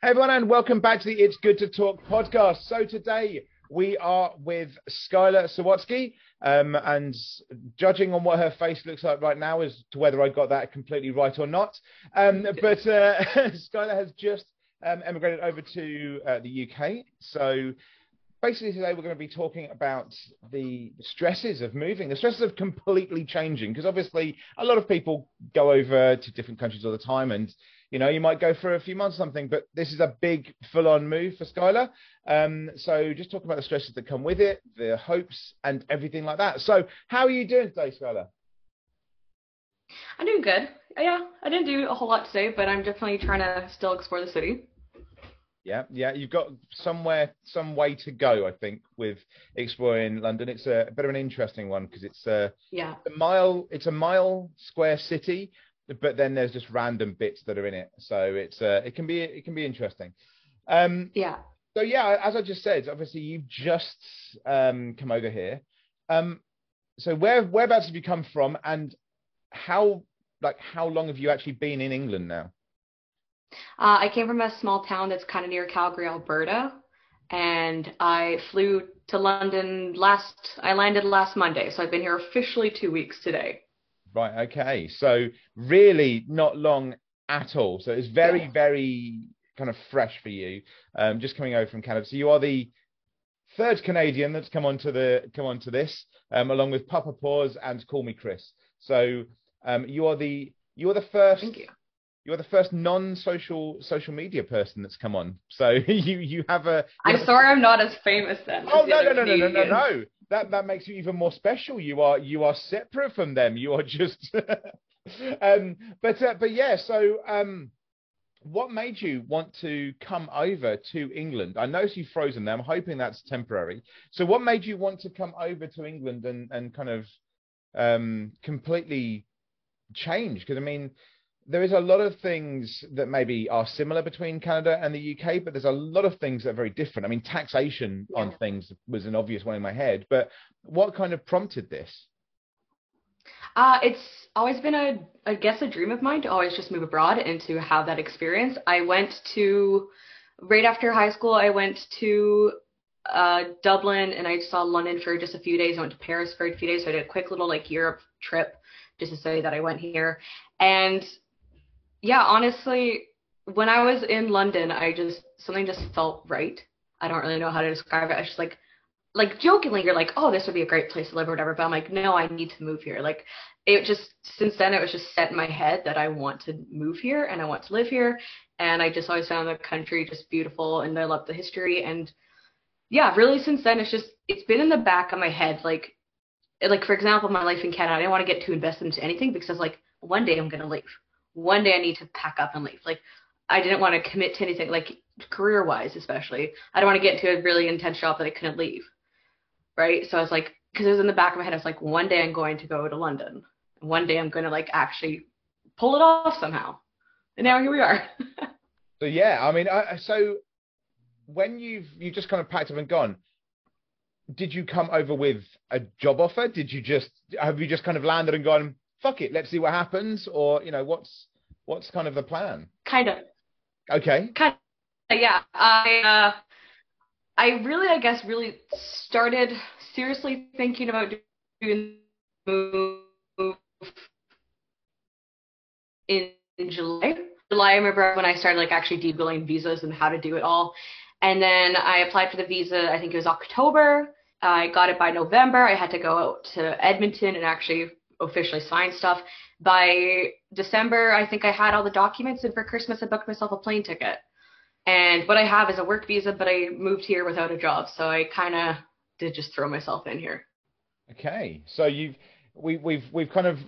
Hey everyone, and welcome back to the It's Good to Talk podcast. So today we are with Skylar Sawatsky, and judging on what her face looks like right now as to whether I got that completely right or not. But Skylar has just emigrated over to the UK. So basically today we're going to be talking about the stresses of moving, the stresses of completely changing, because obviously a lot of people go over to different countries all the time, and you know, you might go for a few months or something, but this is a big full-on move for Skylar. So just talking about the stresses that come with it, the hopes and everything like that. So how are you doing today, Skylar? I'm doing good. Yeah, I didn't do a whole lot today, but I'm definitely trying to still explore the city. Yeah. You've got some way to go, I think, with exploring London. It's a bit of an interesting one because it's a mile square city, but then there's just random bits that are in it, so it's it can be interesting. As I just said, obviously you've just come over here, so whereabouts have you come from, and how long have you actually been in England now? I came from a small town that's kind of near Calgary, Alberta, and I flew to London I landed last Monday, so I've been here officially 2 weeks today. Right, okay, so really not long at all, so it's very kind of fresh for you, just coming over from Canada. So you are the third Canadian that's come onto this, along with Papa Paws and Call Me Chris. So you are the first non-social media person that's come on, so I'm not as famous then. Oh, no. That makes you even more special. You are separate from them. You are just. So what made you want to come over to England? I noticed you've frozen there. I'm hoping that's temporary. So what made you want to come over to England and kind of completely change? Because I mean, there is a lot of things that maybe are similar between Canada and the UK, but there's a lot of things that are very different. I mean, taxation on things was an obvious one in my head, but what kind of prompted this? It's always been, a dream of mine to always just move abroad and to have that experience. Right after high school, I went to Dublin, and I saw London for just a few days. I went to Paris for a few days. So I did a quick little Europe trip just to say that I went here. And yeah, honestly, when I was in London, something just felt right. I don't really know how to describe it. I was just like jokingly, you're like, oh, this would be a great place to live or whatever. But I'm like, no, I need to move here. Like, it just, since then, it was just set in my head that I want to move here and I want to live here. And I just always found the country just beautiful, and I love the history. And yeah, really since then, it's been in the back of my head. Like for example, my life in Canada, I didn't want to get too invested into anything because I was like, one day I'm going to leave. One day I need to pack up and leave. Like, I didn't want to commit to anything, like career-wise especially. I don't want to get into a really intense job that I couldn't leave, right? So I was like, because it was in the back of my head, I was like, one day I'm going to go to London. One day I'm going to like actually pull it off somehow. And now here we are. So yeah, I mean, so when you just kind of packed up and gone, did you come over with a job offer? Have you just kind of landed and gone, fuck it, let's see what happens? Or, you know, what's kind of the plan? Kind of. Okay. Kind of, yeah. I really started seriously thinking about doing the move in July. I remember when I started like actually Googling visas and how to do it all. And then I applied for the visa, I think it was October. I got it by November. I had to go out to Edmonton and actually officially sign stuff. By December, I think I had all the documents, and for Christmas I booked myself a plane ticket. And what I have is a work visa, but I moved here without a job, so I kind of did just throw myself in here. Okay, so we've kind of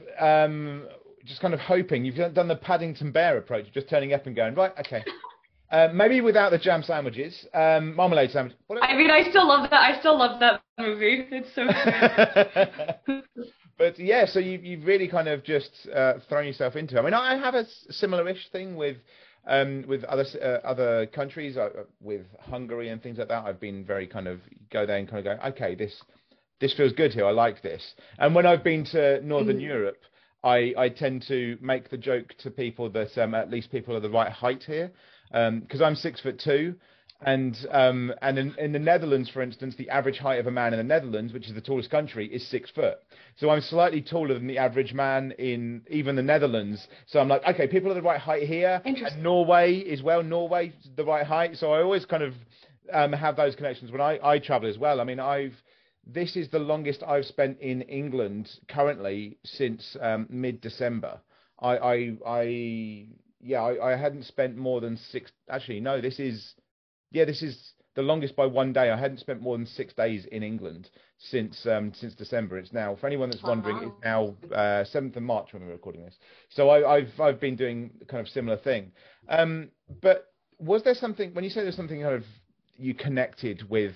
just kind of hoping you've done the Paddington Bear approach, just turning up and going, right, okay. Maybe without the jam sandwiches, marmalade sandwich. I mean, I still love that. I still love that movie. It's so good. But yeah, so you've really kind of just thrown yourself into it. I mean, I have a similar-ish thing with other countries, with Hungary and things like that. I've been very kind of go there and kind of go, okay, this feels good here. I like this. And when I've been to Northern Europe, I tend to make the joke to people that at least people are the right height here. because I'm 6'2", and in the Netherlands, for instance, the average height of a man in the Netherlands, which is the tallest country, is 6 foot. So I'm slightly taller than the average man in even the Netherlands. So I'm like, okay, people are the right height here. And Norway as well. Norway's the right height. So I always kind of have those connections when I travel as well. I mean, this is the longest I've spent in England currently since mid-December. I hadn't spent more than six. Actually, no, this is the longest by one day. I hadn't spent more than 6 days in England since December. It's now, for anyone that's wondering, it's now 7th of March when we're recording this. So I've been doing kind of similar thing. But was there something, when you say there's something kind of you connected with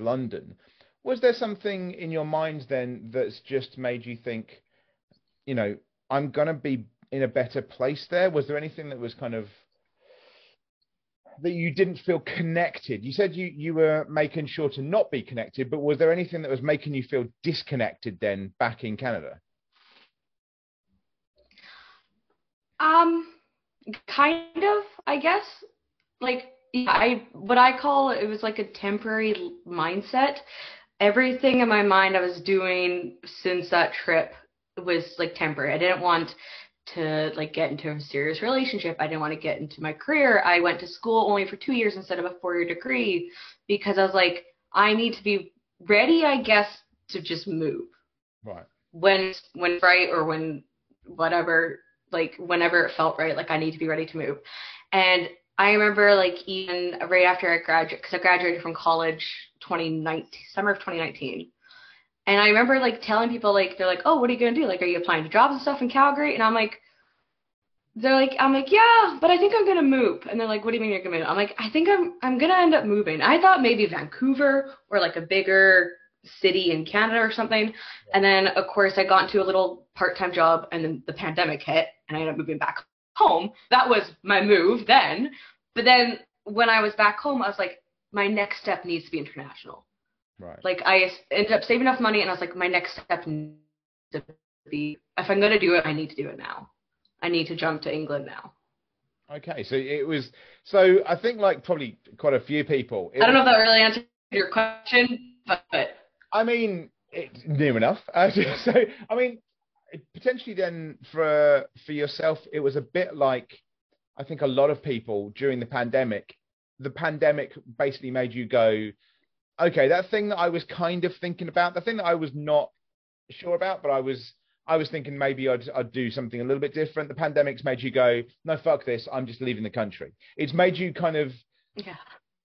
London, was there something in your mind then that's just made you think, you know, I'm going to be in a better place there? Was there anything that was kind of, that you didn't feel connected? You said you were making sure to not be connected, but was there anything that was making you feel disconnected then back in Canada? Kind of, I guess. Like, yeah, it was like a temporary mindset. Everything in my mind I was doing since that trip was like temporary. I didn't want to like get into a serious relationship. I didn't want to get into my career. I went to school only for 2 years instead of a 4-year degree because I was like, I need to be ready, I guess, to just move. Right. When it's right, or when whatever, like whenever it felt right, like I need to be ready to move. And I remember like even right after I graduated, because I graduated from college summer of 2019. And I remember like telling people, like, they're like, oh, what are you going to do? Like, are you applying to jobs and stuff in Calgary? And I'm like, yeah, but I think I'm going to move. And they're like, what do you mean you're going to move? I'm like, I think I'm going to end up moving. I thought maybe Vancouver or like a bigger city in Canada or something. And then of course I got into a little part-time job and then the pandemic hit and I ended up moving back home. That was my move then. But then when I was back home, I was like, my next step needs to be international. Right. Like I ended up saving enough money and I was like, my next step needs to be, if I'm going to do it, I need to do it now. I need to jump to England now. Okay. So I think like probably quite a few people. I don't know if that really answered your question, but I mean, it's near enough. So, I mean, potentially then for yourself, it was a bit like, I think a lot of people during the pandemic basically made you go, okay, that thing that I was kind of thinking about, the thing that I was not sure about, but I was thinking maybe I'd do something a little bit different. The pandemic's made you go, no, fuck this, I'm just leaving the country. It's made you kind of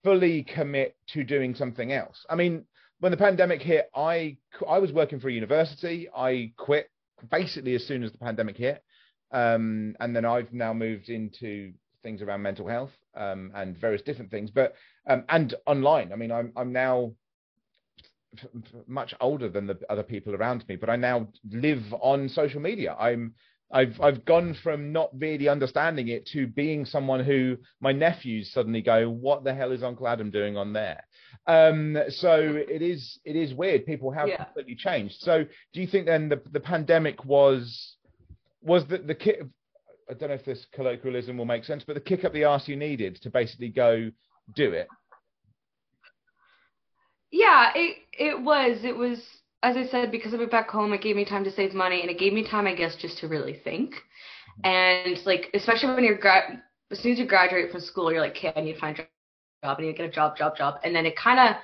fully commit to doing something else. I mean, when the pandemic hit, I was working for a university. I quit basically as soon as the pandemic hit. And then I've now moved into things around mental health and various different things, but and online. I mean, I'm now much older than the other people around me, but I now live on social media. I've gone from not really understanding it to being someone who my nephews suddenly go, what the hell is Uncle Adam doing on there? So it is weird. People have completely changed. So do you think then the pandemic was the kid, I don't know if this colloquialism will make sense, but the kick up the arse you needed to basically go do it. Yeah, it was, as I said, because I went back home, it gave me time to save money and it gave me time, I guess, just to really think. And like, especially when as soon as you graduate from school, you're like, okay, I need to find a job, I need to get a job. And then it kind of,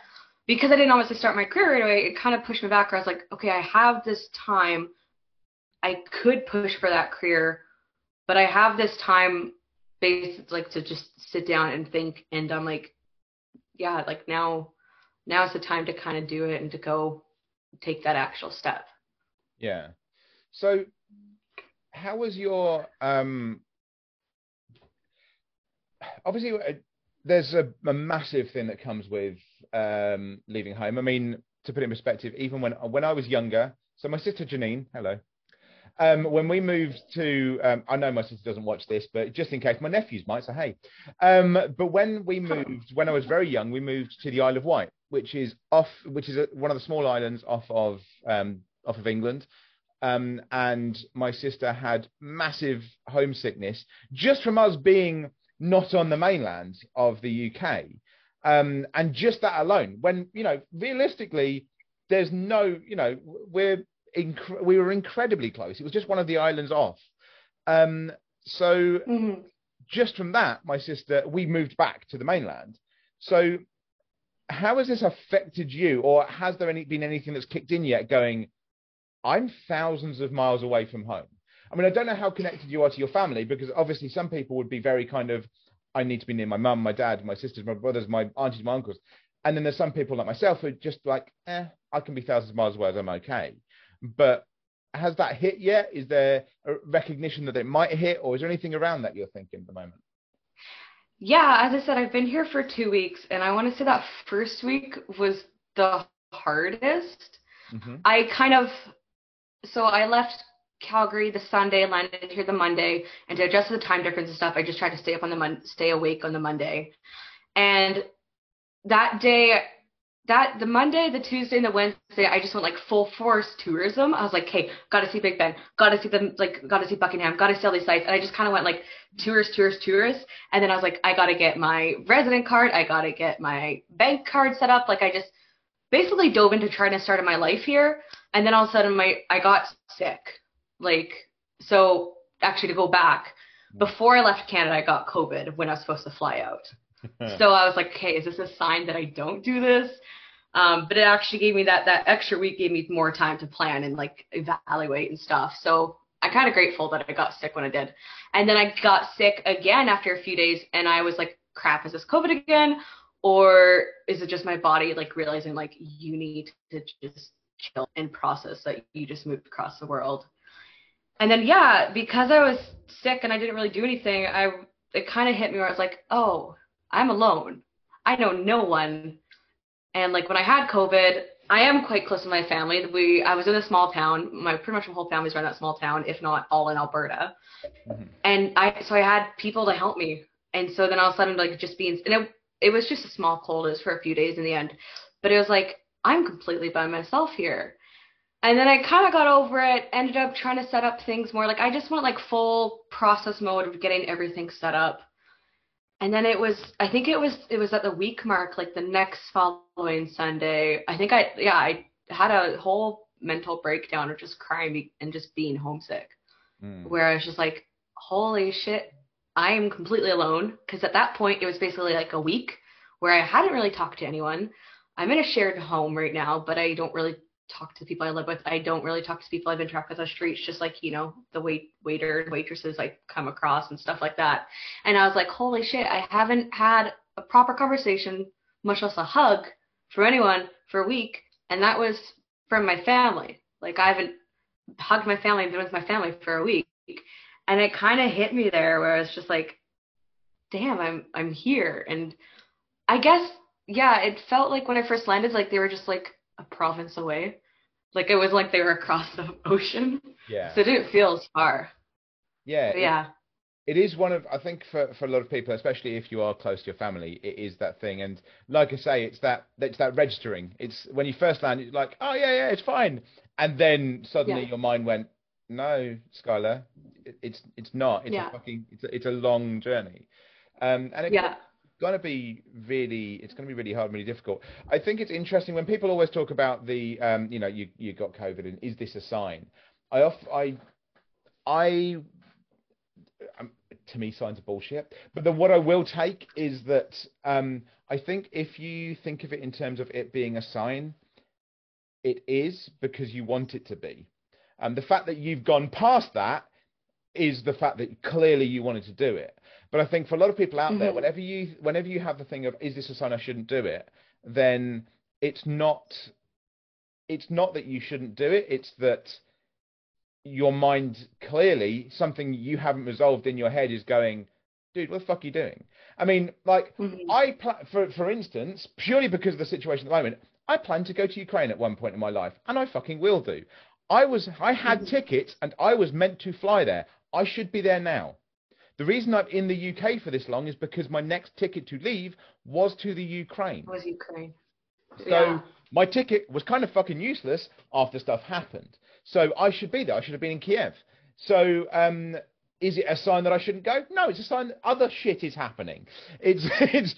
because I didn't obviously start my career right away, it kind of pushed me back where I was like, okay, I have this time. I could push for that career, but I have this time basically like to just sit down and think. And I'm like, yeah, like now is the time to kind of do it and to go take that actual step. Yeah. So how was your, obviously there's a massive thing that comes with leaving home. I mean, to put it in perspective, even when I was younger, so my sister Janine, hello. When we moved to, I know my sister doesn't watch this, but just in case my nephews might, so hey. But when we moved, when I was very young, we moved to the Isle of Wight, which is one of the small islands off of England. And my sister had massive homesickness just from us being not on the mainland of the UK. And just that alone, when, you know, realistically, there's no, you know, we were incredibly close. It was just one of the islands off. So mm-hmm. just from that, my sister, we moved back to the mainland. So how has this affected you, or has there been anything that's kicked in yet going, I'm thousands of miles away from home? I mean, I don't know how connected you are to your family, because obviously some people would be very kind of, I need to be near my mum, my dad, my sisters, my brothers, my aunties, my uncles. And then there's some people like myself who are just like, I can be thousands of miles away, I'm okay. But has that hit yet? Is there a recognition that it might hit, or is there anything around that you're thinking at the moment? Yeah, as I said, I've been here for 2 weeks, and I want to say that first week was the hardest. Mm-hmm. I left Calgary the Sunday, landed here the Monday, and to adjust to the time difference and stuff, I just tried to stay awake on the Monday. And that day, the Monday, the Tuesday, and the Wednesday, I just went like full force tourism. I was like, hey, gotta see Big Ben, gotta see them, like gotta see Buckingham, gotta see all these sites. And I just kind of went like tourist. And then I was like, I gotta get my resident card, I gotta get my bank card set up. Like I just basically dove into trying to start my life here. And then all of a sudden I got sick. Like, so actually to go back, before I left Canada, I got COVID when I was supposed to fly out. So I was like, okay, is this a sign that I don't do this? But it actually gave me that extra week gave me more time to plan and like evaluate and stuff. So I'm kind of grateful that I got sick when I did. And then I got sick again after a few days, and I was like, crap, is this COVID again? Or is it just my body like realizing like you need to just chill and process that you just moved across the world? And then, yeah, because I was sick and I didn't really do anything, it kind of hit me where I was like, oh, I'm alone. I know no one. And like when I had COVID, I am quite close to my family. I was in a small town. Pretty much my whole family's around that small town, if not all in Alberta. Mm-hmm. And I had people to help me. And so then all of a sudden, like just being, and it was just a small cold. It was for a few days in the end. But it was like, I'm completely by myself here. And then I kind of got over it, ended up trying to set up things more. Like I just went like full process mode of getting everything set up. And then it was at the week mark, like the next following Sunday. I think I had a whole mental breakdown of just crying and just being homesick, where I was just like, holy shit, I am completely alone. Because at that point, it was basically like a week where I hadn't really talked to anyone. I'm in a shared home right now, but I don't really talk to the people I live with. I don't really talk to people I've interacted with on the streets, just like, you know, the waiter and waitresses I come across and stuff like that. And I was like, holy shit, I haven't had a proper conversation, much less a hug from anyone for a week. And that was from my family. Like I haven't hugged my family and been with my family for a week. And it kind of hit me there where I was just like, damn, I'm here. And I guess, yeah, it felt like when I first landed, like they were just like a province away. Like it was like they were across the ocean. Yeah. So it didn't feel as far. Yeah. Yeah. It is one of, I think for a lot of people, especially if you are close to your family, it is that thing. And like I say, it's that registering. It's when you first land, it's like, oh yeah, it's fine. And then suddenly your mind went, no, Skylar, it's not. It's a fucking, it's a long journey. And it's going to be really hard and really difficult. I think it's interesting when people always talk about the, you know, you got COVID and is this a sign? To me, signs are bullshit. But then what I will take is that I think if you think of it in terms of it being a sign, it is because you want it to be. The fact that you've gone past that is the fact that clearly you wanted to do it. But I think for a lot of people out there, whenever you have the thing of, is this a sign I shouldn't do it? Then it's not that you shouldn't do it. It's that your mind, clearly something you haven't resolved in your head is going, dude, what the fuck are you doing? I mean, like for instance, purely because of the situation at the moment, I planned to go to Ukraine at one point in my life, and I fucking will do. I had tickets and I was meant to fly there. I should be there now. The reason I'm in the UK for this long is because my next ticket to leave was to the Ukraine. So my ticket was kind of fucking useless after stuff happened. So I should be there. I should have been in Kyiv. So Is it a sign that I shouldn't go? No, it's a sign that other shit is happening. It's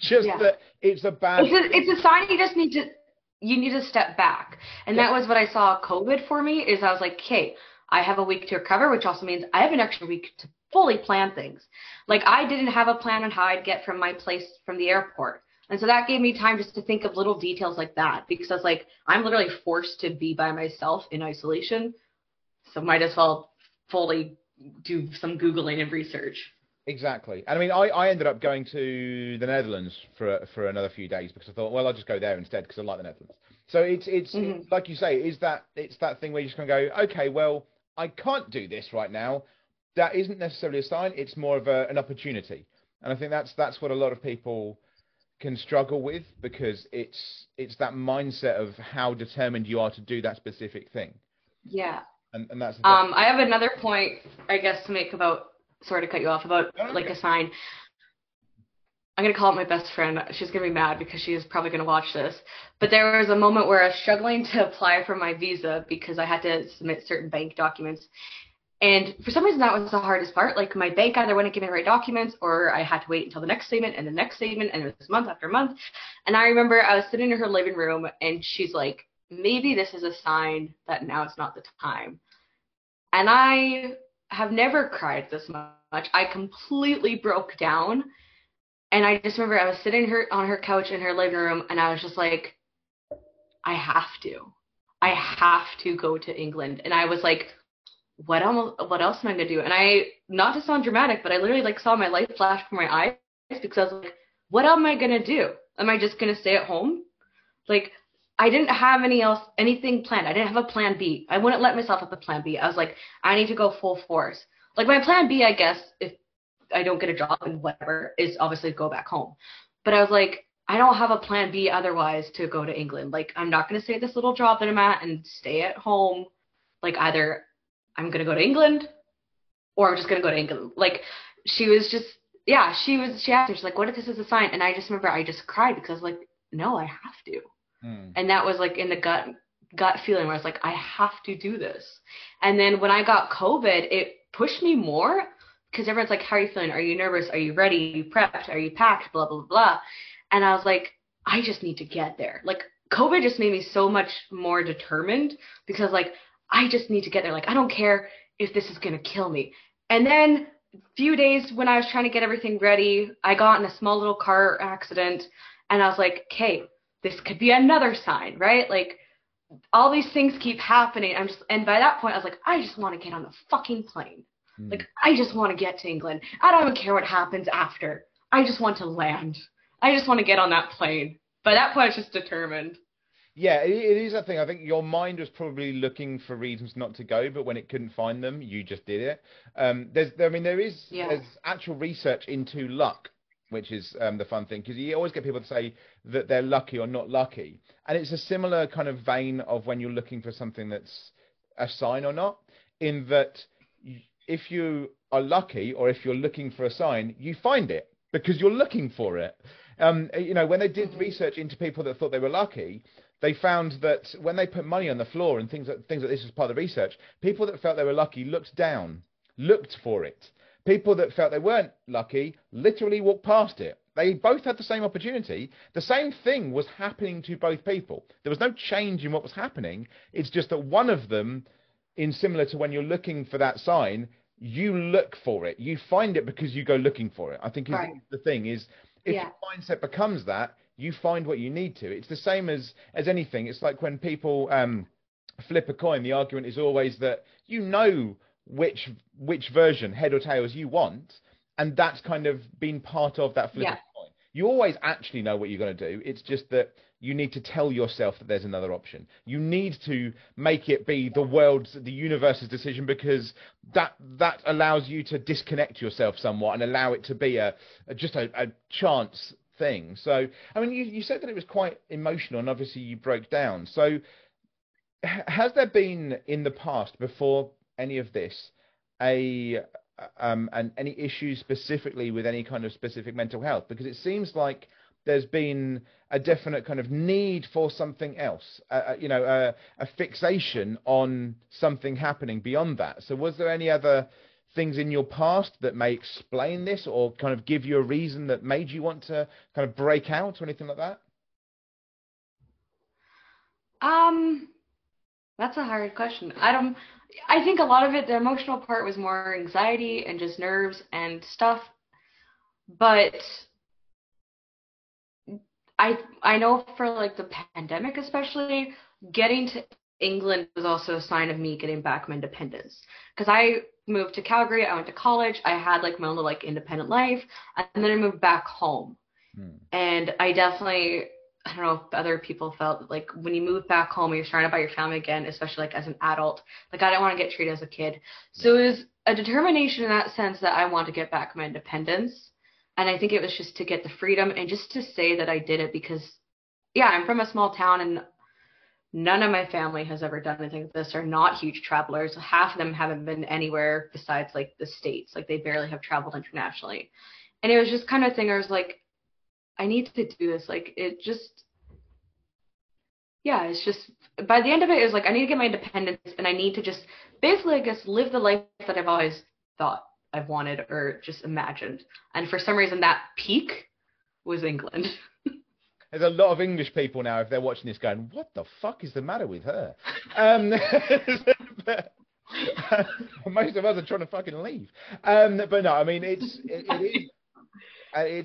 just that it's a bad... It's a sign you just need to... You need to step back. And that was what I saw COVID for me, is I was like, okay, I have a week to recover, which also means I have an extra week to fully plan things. Like, I didn't have a plan on how I'd get from my place from the airport. And so that gave me time just to think of little details like that, because I was like, I'm literally forced to be by myself in isolation. So might as well fully do some Googling and research. Exactly. And I mean, I ended up going to the Netherlands for another few days, because I thought, well, I'll just go there instead because I like the Netherlands. So it's mm-hmm. Like you say, it's that thing where you're just going to go, okay, well, I can't do this right now. That isn't necessarily a sign. It's more of an opportunity. And I think that's what a lot of people can struggle with, because it's that mindset of how determined you are to do that specific thing. Yeah. And that's I have another point, I guess, to make about... Sorry to cut you off, about like a sign. I'm going to call it my best friend. She's going to be mad because she is probably going to watch this. But there was a moment where I was struggling to apply for my visa because I had to submit certain bank documents. And for some reason, that was the hardest part. Like, my bank either wouldn't give me the right documents, or I had to wait until the next statement and the next statement, and it was month after month. And I remember I was sitting in her living room and she's like, maybe this is a sign that now it's not the time. And I have never cried this much. I completely broke down. And I just remember I was sitting on her couch in her living room, and I was just like, I have to go to England. And I was like, what else am I going to do? And I, not to sound dramatic, but I literally like saw my life flash from my eyes, because I was like, what am I going to do? Am I just going to stay at home? Like, I didn't have anything planned. I didn't have a plan B. I wouldn't let myself have a plan B. I was like, I need to go full force. Like, my plan B, I guess, if I don't get a job and whatever, is obviously go back home. But I was like, I don't have a plan B otherwise to go to England. Like, I'm not going to stay at this little job that I'm at and stay at home. Like, either I'm going to go to England, or I'm just going to go to England. Like, she was just, yeah, she asked me, she's like, what if this is a sign? And I just remember I just cried, because I was like, no, I have to. And that was like in the gut feeling where I was like, I have to do this. And then when I got COVID, it pushed me more, because everyone's like, how are you feeling? Are you nervous? Are you ready? Are you prepped? Are you packed? Blah, blah, blah. And I was like, I just need to get there. Like, COVID just made me so much more determined, because like, I just need to get there. Like, I don't care if this is going to kill me. And then a few days when I was trying to get everything ready, I got in a small little car accident, and I was like, okay, this could be another sign, right? Like, all these things keep happening. And by that point, I was like, I just want to get on the fucking plane. Like, I just want to get to England. I don't even care what happens after. I just want to land. I just want to get on that plane. By that point, I was just determined. Yeah, it is that thing. I think your mind was probably looking for reasons not to go, but when it couldn't find them, you just did it. There's actual research into luck, which is the fun thing, because you always get people to say that they're lucky or not lucky. And it's a similar kind of vein of when you're looking for something that's a sign or not, in that if you are lucky or if you're looking for a sign, you find it because you're looking for it. When they did research into people that thought they were lucky, they found that when they put money on the floor and things like this, as part of the research, people that felt they were lucky looked down, looked for it. People that felt they weren't lucky literally walked past it. They both had the same opportunity. The same thing was happening to both people. There was no change in what was happening. It's just that one of them, in similar to when you're looking for that sign, you look for it. You find it because you go looking for it. I think the thing is, if your mindset becomes that, you find what you need to. It's the same as anything. It's like when people flip a coin, the argument is always that you know which version, head or tails, you want, and that's kind of been part of that flipping coin. You always actually know what you're going to do. It's just that you need to tell yourself that there's another option. You need to make it be the universe's decision, because that allows you to disconnect yourself somewhat and allow it to be a chance thing. So, I mean, you said that it was quite emotional, and obviously you broke down. So has there been in the past, before any of this, and any issues specifically with any kind of specific mental health? Because it seems like there's been a definite kind of need for something else, a fixation on something happening beyond that. So was there any other things in your past that may explain this or kind of give you a reason that made you want to kind of break out or anything like that? That's a hard question. I think a lot of it, the emotional part was more anxiety and just nerves and stuff. But I know for like the pandemic, especially getting to England was also a sign of me getting back my independence, because I moved to Calgary. I went to college. I had like my own like independent life, and then I moved back home. And I definitely, I don't know if other people felt like when you move back home, you're surrounded by your family again, especially like as an adult. Like I didn't want to get treated as a kid. So it was a determination in that sense that I want to get back my independence. And I think it was just to get the freedom and just to say that I did it, because yeah, I'm from a small town and none of my family has ever done anything like this. They're not huge travelers. Half of them haven't been anywhere besides like the States. Like they barely have traveled internationally. And it was just kind of a thing. I was like, I need to do this. Like it just, yeah, it's just, by the end of it, it was like, I need to get my independence and I need to just basically, I guess, live the life that I've always thought I've wanted or just imagined. And for some reason that peak was England. There's a lot of English people now, if they're watching this, going, what the fuck is the matter with her? Most of us are trying to fucking leave. But no, I mean, it's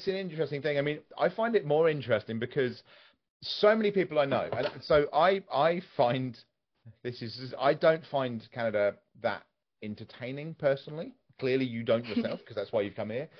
an interesting thing. I mean, I find it more interesting because so many people I know. And so I find I don't find Canada that entertaining personally. Clearly you don't yourself, because that's why you've come here.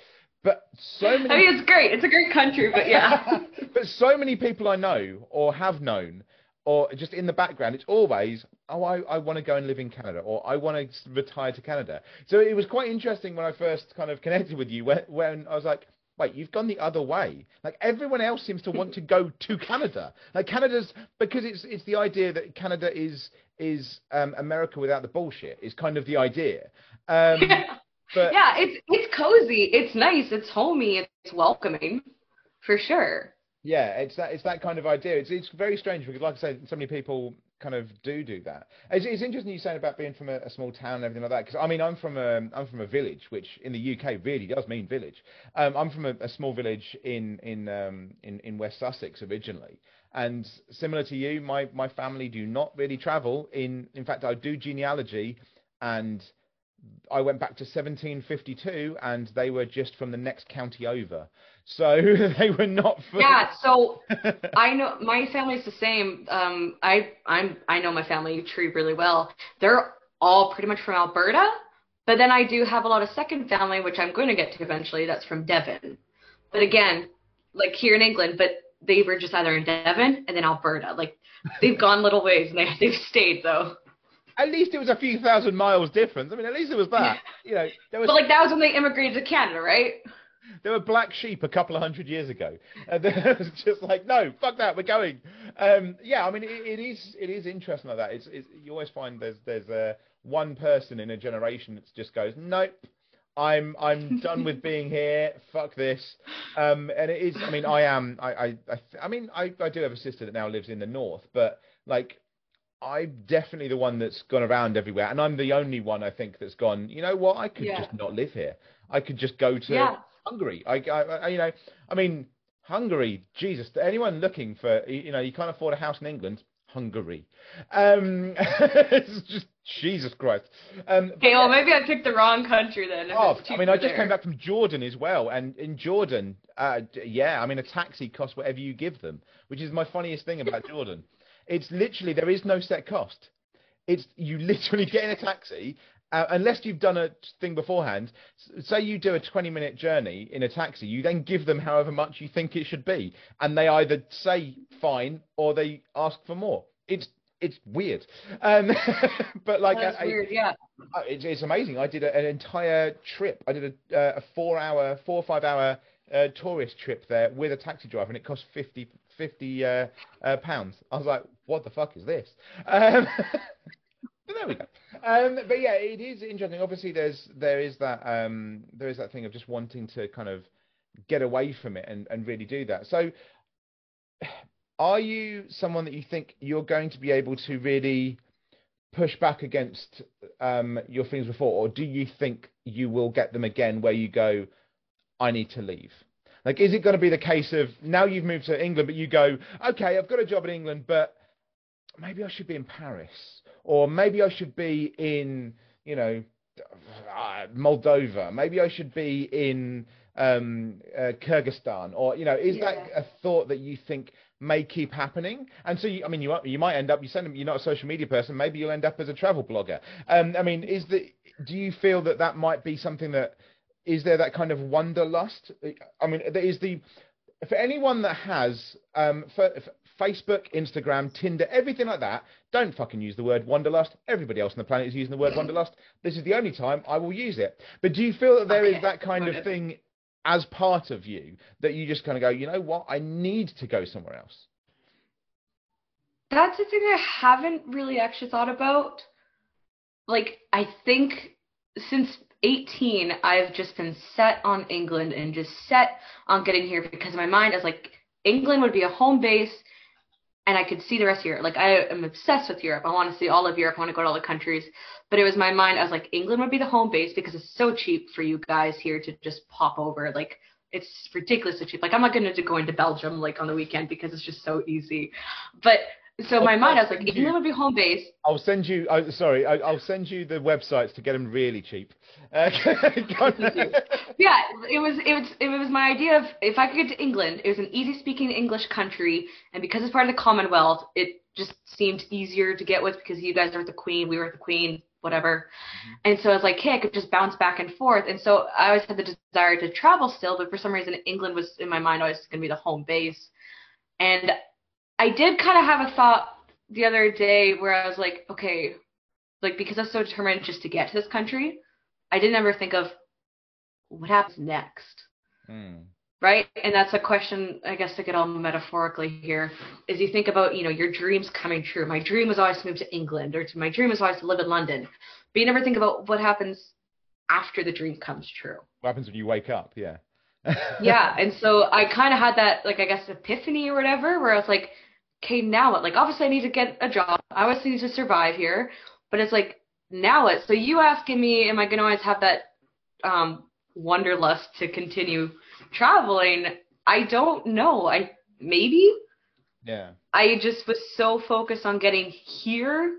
But so many, I mean, it's great. It's a great country, but yeah. But so many people I know or have known, or just in the background, it's always, oh, I want to go and live in Canada, or I want to retire to Canada. So it was quite interesting when I first kind of connected with you, when I was like, wait, you've gone the other way. Like everyone else seems to want to go to Canada. Like Canada's, because it's the idea that Canada is America without the bullshit is kind of the idea. But yeah, it's cozy, it's nice, it's homey, it's welcoming, for sure. Yeah, it's that kind of idea. It's very strange because, like I said, so many people kind of do that. It's interesting you saying about being from a small town and everything like that, because I mean I'm from a village, which in the UK really does mean village. I'm from a small village in West Sussex originally. And similar to you, my family do not really travel. In fact, I do genealogy and I went back to 1752 and they were just from the next county over. So they were not. Yeah. So I know my family's the same. I know my family tree really well. They're all pretty much from Alberta, but then I do have a lot of second family, which I'm going to get to eventually. That's from Devon. But again, like here in England, but they were just either in Devon and then Alberta. Like they've gone little ways and they've stayed though. At least it was a few thousand miles difference. I mean, at least it was that. You know, there was. But like that was when they immigrated to Canada, right? There were black sheep a couple of hundred years ago, and it was just like, no, fuck that, we're going. Yeah, I mean, it is interesting like that. It's you always find there's one person in a generation that just goes, nope, I'm done with being here. Fuck this. And it is. I mean, I do have a sister that now lives in the north, but like. I'm definitely the one that's gone around everywhere, and I'm the only one I think that's gone, you know what, I could just not live here. I could just go to Hungary. I mean, Hungary, Jesus, anyone looking for, you know, you can't afford a house in England, Hungary. It's just Jesus Christ. Okay, well, maybe I picked the wrong country then. I just came back from Jordan as well, and in Jordan, a taxi costs whatever you give them, which is my funniest thing about Jordan. It's literally, there is no set cost. It's, you literally get in a taxi, unless you've done a thing beforehand. Say you do a 20-minute journey in a taxi, you then give them however much you think it should be. And they either say fine or they ask for more. It's weird. But like, that's weird, yeah. It's amazing. I did an entire trip. I did a 4 or 5 hour tourist trip there with a taxi driver, and it cost £50. I was like, what the fuck is this? But there we go. But yeah, it is interesting. Obviously there is that thing of just wanting to kind of get away from it and really do that. So are you someone that you think you're going to be able to really push back against your feelings before, or do you think you will get them again where you go, I need to leave? Like, is it going to be the case of now you've moved to England, but you go, okay, I've got a job in England, but maybe I should be in Paris, or maybe I should be in, you know, Moldova, maybe I should be in Kyrgyzstan, or, you know, is that a thought that you think may keep happening? And so, you, I mean, you might end up, you're not a social media person, maybe you'll end up as a travel blogger. I mean, do you feel that that might be something that, is there that kind of wanderlust? I mean, there is for anyone that has for Facebook, Instagram, Tinder, everything like that, don't fucking use the word wanderlust. Everybody else on the planet is using the word wanderlust. This is the only time I will use it. But do you feel that there is that kind of thing as part of you that you just kind of go, you know what, I need to go somewhere else? That's the thing I haven't really actually thought about. Like, I think since 18, I've just been set on England and just set on getting here, because in my mind I was like, England would be a home base and I could see the rest of Europe. Like, I am obsessed with Europe. I want to see all of Europe. I want to go to all the countries. But it was my mind, I was like, England would be the home base because it's so cheap for you guys here to just pop over. Like, it's ridiculously cheap. Like, I'm not going to go into Belgium, like, on the weekend because it's just so easy. But so in my mind, I was like, England would be home base. I'll send you, I'll send you the websites to get them really cheap. Yeah, it was my idea of, if I could get to England, it was an easy speaking English country, and because it's part of the Commonwealth, it just seemed easier to get with, because you guys are with the Queen, we were with the Queen, whatever. Mm-hmm. And so I was like, hey, I could just bounce back and forth. And so I always had the desire to travel still, but for some reason England was in my mind always going to be the home base. And I did kind of have a thought the other day where I was like, okay, like, because I'm so determined just to get to this country, I didn't ever think of what happens next, right? And that's a question, I guess, to get all metaphorically here, is you think about, you know, your dreams coming true. My dream was always to move to England, or my dream was always to live in London. But you never think about what happens after the dream comes true. What happens when you wake up, yeah. Yeah, and so I kind of had that, like, I guess, epiphany or whatever, where I was like, okay, now what? Like, obviously I need to get a job. I obviously need to survive here. But it's like, now what? So you asking me, am I going to always have that wanderlust to continue traveling? I don't know. Maybe. Yeah. I just was so focused on getting here.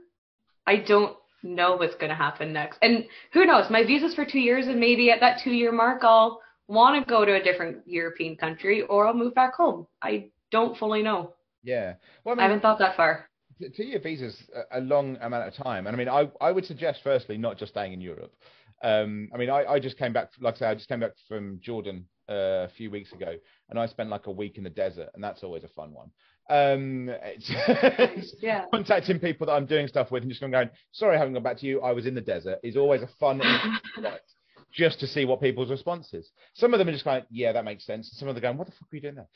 I don't know what's going to happen next. And who knows? My visa's for 2 years, and maybe at that 2-year mark, I'll want to go to a different European country, or I'll move back home. I don't fully know. Yeah. Well, I haven't thought that far. 2-year visa's a long amount of time. And I mean, I would suggest, firstly, not just staying in Europe. I mean, I just came back, like I said, I just came back from Jordan a few weeks ago, and I spent like a week in the desert, and that's always a fun one. It's yeah. Contacting people that I'm doing stuff with and just going, sorry, I haven't gone back to you. I was in the desert, is always a fun night, just to see what people's response is. Some of them are just like, yeah, that makes sense. Some of them are going, what the fuck are you doing there?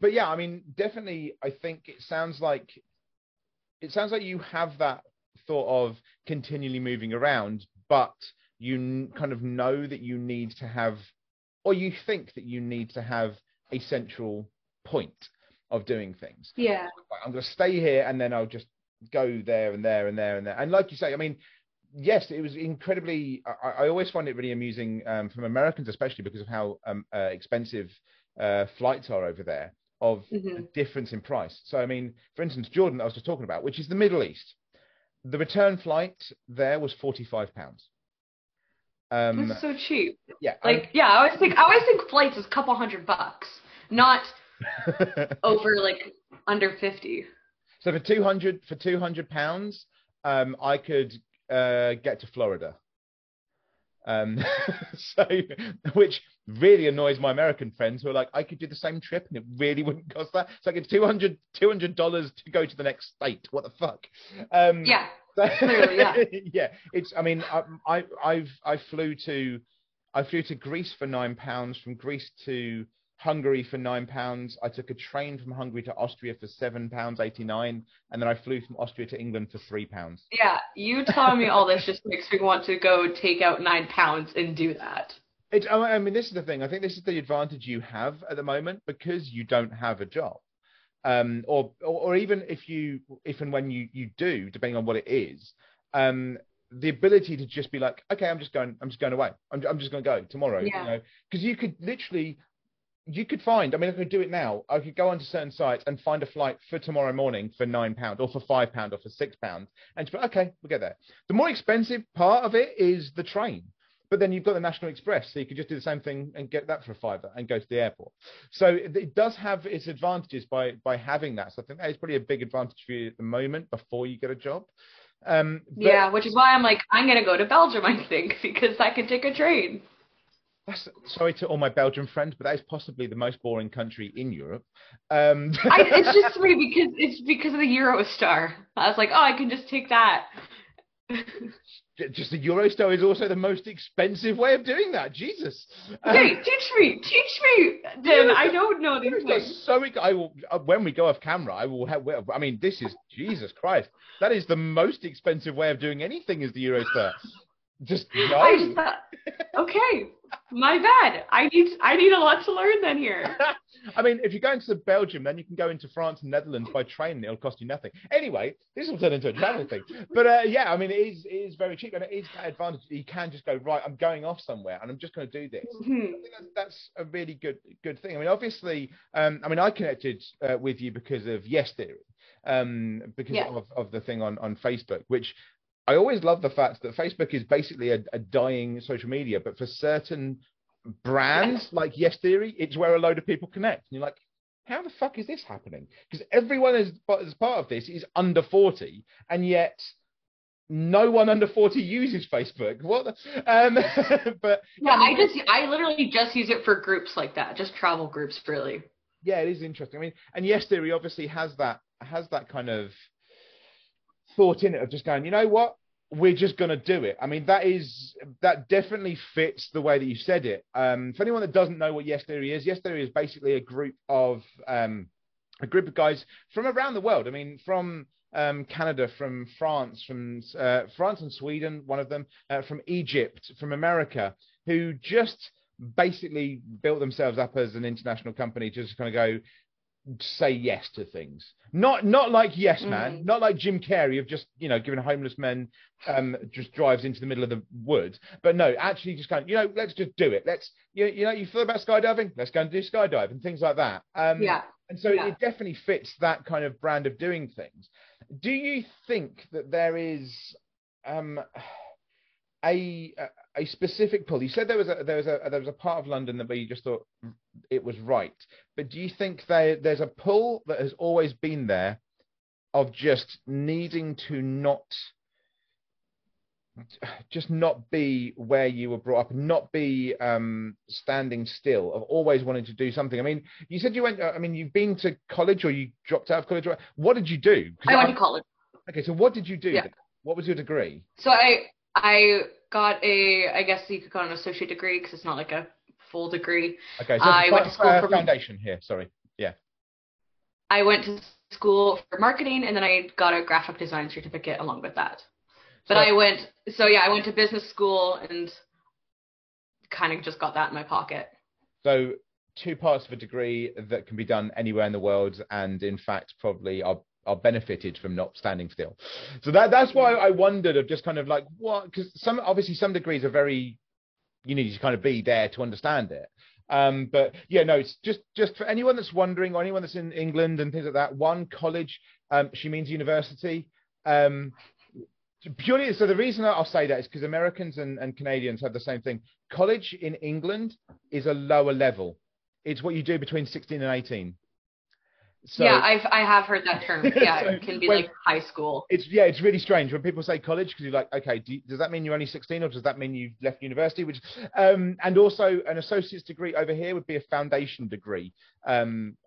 But yeah, I mean, definitely, I think it sounds like you have that thought of continually moving around, but you kind of know that you need to have, or you think that you need to have, a central point of doing things. Yeah. I'm going to stay here, and then I'll just go there and there and there and there. And like you say, I mean, yes, it was incredibly, I always find it really amusing from Americans, especially because of how expensive flights are over there, of the difference in price. So, I mean, for instance, Jordan, I was just talking about, which is the Middle East. The return flight there was £45. That's so cheap. Yeah. Like, yeah, I always think flights is a couple $100, not over, like, under 50. So for £200, I could get to Florida. So, which really annoys my American friends who are like, I could do the same trip and it really wouldn't cost that. So I get $200 to go to the next state. What the fuck? Yeah. So, clearly, yeah. Yeah. It's, I mean, I flew to Greece for £9, from Greece to Hungary for £9. I took a train from Hungary to Austria for £7.89, and then I flew from Austria to England for £3. Yeah, you telling me all this just makes me want to go take out £9 and do that. It, I mean, this is the thing. I think this is the advantage you have at the moment, because you don't have a job, or even if and when you do, depending on what it is, the ability to just be like, okay, I'm just going away. I'm just going to go tomorrow, yeah. You know, because you could literally, I mean, I could do it now. I could go onto certain sites and find a flight for tomorrow morning for £9 or for £5 or for £6, and just be, okay, we'll get there. The more expensive part of it is the train, but then you've got the National Express, so you could just do the same thing and get that for a £5 and go to the airport. So it does have its advantages by having that. So I think that is probably a big advantage for you at the moment before you get a job. Yeah, which is why I'm like, I'm going to go to Belgium, I think, because I can take a train. That's, sorry to all my Belgian friends, but that is possibly the most boring country in Europe. It's just me because it's because of the Eurostar. I was like, oh, I can just take that. Just the Eurostar is also the most expensive way of doing that. Jesus. Hey, teach me. Then I don't know these things. So I will. When we go off camera, I will have. I mean, this is Jesus Christ. That is the most expensive way of doing anything. Is the Eurostar? Just no. I just thought, okay, my bad. I need a lot to learn then here. I mean, if you're going to Belgium, then you can go into France and Netherlands by train, and it'll cost you nothing. Anyway, this will turn into a travel thing. But yeah, I mean, it is very cheap, and it is that advantage. You can just go, right, I'm going off somewhere, and I'm just going to do this. Mm-hmm. I think that's a really good thing. I mean, obviously, I connected with you because of Yes Theory, because of the thing on Facebook, which I always love the fact that Facebook is basically a dying social media, but for certain brands like Yes Theory, it's where a load of people connect. And you're like, how the fuck is this happening? Because everyone as part of this is under 40, and yet no one under 40 uses Facebook. What? But yeah, I literally just use it for groups like that, just travel groups, really. Yeah, it is interesting. I mean, and Yes Theory obviously has that kind of thought in it of just going, you know what, we're just going to do it. I mean, that definitely fits the way that you said it. For anyone that doesn't know what Yes Theory is, Yes Theory is basically a group of guys from around the world. I mean, from Canada, from France, from France and Sweden, one of them, from Egypt, from America, who just basically built themselves up as an international company, just kind of go, say yes to things, not like Yes Man, not like Jim Carrey of just, you know, giving homeless men just drives into the middle of the woods, but no, actually just kind of, you know, let's just do it, let's, you know, you feel about skydiving, let's go and do skydive and things like that. It definitely fits that kind of brand of doing things. Do you think that there is a specific pull? You said there was a part of London that where you just thought it was right, but do you think there's a pull that has always been there of just needing to not be where you were brought up, not be standing still, of always wanting to do something? I mean, you said you went. I mean, you've been to college, or you dropped out of college. What did you do? I went to college. Okay, so what did you do? Yeah. What was your degree? So I got I guess you could call it an associate degree because it's not like a full degree. Okay, so I went to school for foundation here. Sorry, yeah. I went to school for marketing, and then I got a graphic design certificate along with that. But I went to business school and kind of just got that in my pocket. So two parts of a degree that can be done anywhere in the world, and in fact probably are benefited from not standing still. So that's why I wondered of just kind of like what, because some degrees are very, you need to kind of be there to understand it. But yeah, no, it's just for anyone that's wondering, or anyone that's in England and things like that, one, college, she means university. Purely, so the reason I'll say that is because Americans and Canadians have the same thing. College in England is a lower level. It's what you do between 16 and 18. So, yeah, I have heard that term. Yeah, so it can be like high school. It's really strange when people say college, because you're like, okay, does that mean you're only 16, or does that mean you've left university? Which, and also an associate's degree over here would be a foundation degree. I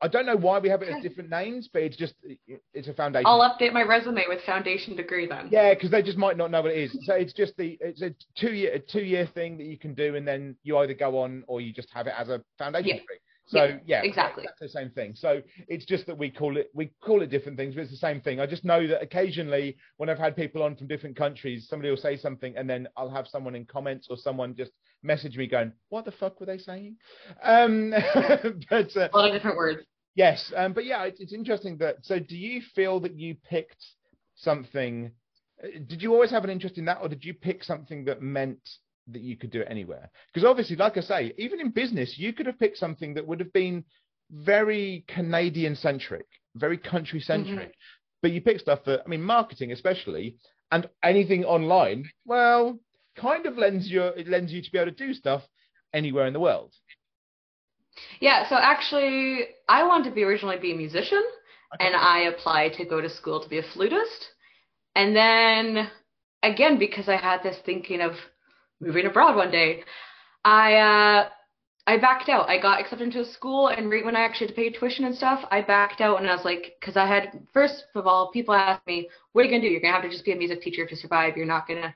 don't know why we have it as different names, but it's a foundation. I'll update my resume with foundation degree then. Yeah, because they just might not know what it is. So it's just it's a two-year thing that you can do, and then you either go on or you just have it as a foundation degree. So yeah, exactly. That's the same thing. So it's just that we call it different things, but it's the same thing. I just know that occasionally when I've had people on from different countries, somebody will say something, and then I'll have someone in comments or someone just message me going, "What the fuck were they saying?" But a lot of different words. Yes, but yeah, it's interesting that. So do you feel that you picked something Did you always have an interest in that, or did you pick something that meant that you could do it anywhere? Because obviously, like I say, even in business, you could have picked something that would have been very Canadian centric, very country centric, but you pick stuff that, I mean, marketing especially, and anything online, well, kind of lends you to be able to do stuff anywhere in the world. Yeah, so actually, I wanted to originally be a musician, and I applied to go to school to be a flutist. And then, again, because I had this thinking of moving abroad one day, I backed out. I got accepted into a school, and right when I actually had to pay tuition and stuff, I backed out, and I was like, because I had, first of all, people asked me, what are you going to do? You're going to have to just be a music teacher to survive. You're not going to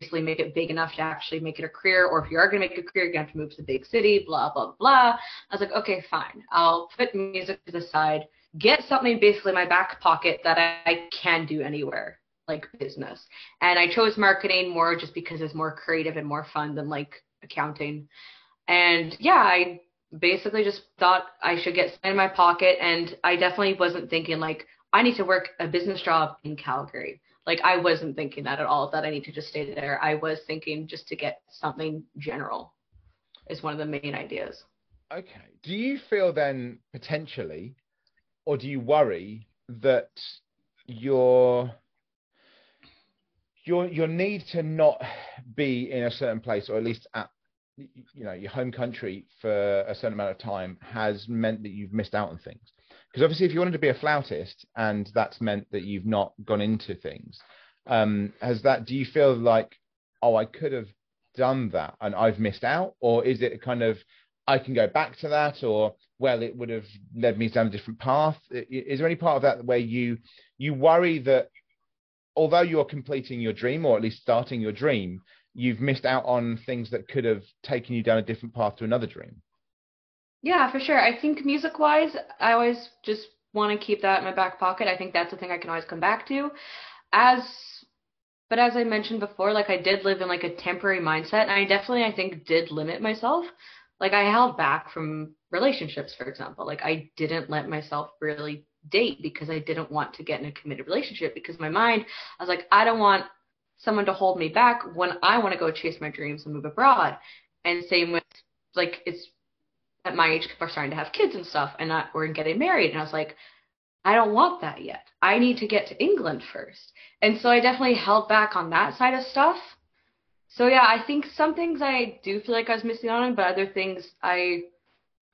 basically make it big enough to actually make it a career, or if you are going to make a career, you're going to have to move to the big city, blah, blah, blah. I was like, okay, fine. I'll put music to the side, get something basically in my back pocket that I can do anywhere, like business. And I chose marketing more just because it's more creative and more fun than like accounting. And yeah, I basically just thought I should get something in my pocket. And I definitely wasn't thinking like, I need to work a business job in Calgary. Like, I wasn't thinking that at all, that I need to just stay there. I was thinking just to get something general is one of the main ideas. Okay. Do you feel then potentially, or do you worry that your need to not be in a certain place, or at least at, you know, your home country for a certain amount of time, has meant that you've missed out on things? Because obviously if you wanted to be a flautist and that's meant that you've not gone into things, do you feel like, oh, I could have done that and I've missed out? Or is it kind of, I can go back to that, or, well, it would have led me down a different path? Is there any part of that where you worry that although you're completing your dream, or at least starting your dream, you've missed out on things that could have taken you down a different path to another dream? Yeah, for sure. I think music-wise, I always just want to keep that in my back pocket. I think that's the thing I can always come back to. But as I mentioned before, like, I did live in like a temporary mindset, and I definitely, I think, did limit myself. Like, I held back from relationships, for example. Like, I didn't let myself really date because I didn't want to get in a committed relationship, because my mind, I was like, I don't want someone to hold me back when I want to go chase my dreams and move abroad. And same with, like, it's at my age, people are starting to have kids and stuff, and we're getting married. And I was like, I don't want that yet. I need to get to England first. And so I definitely held back on that side of stuff. So yeah, I think some things I do feel like I was missing out on, but other things I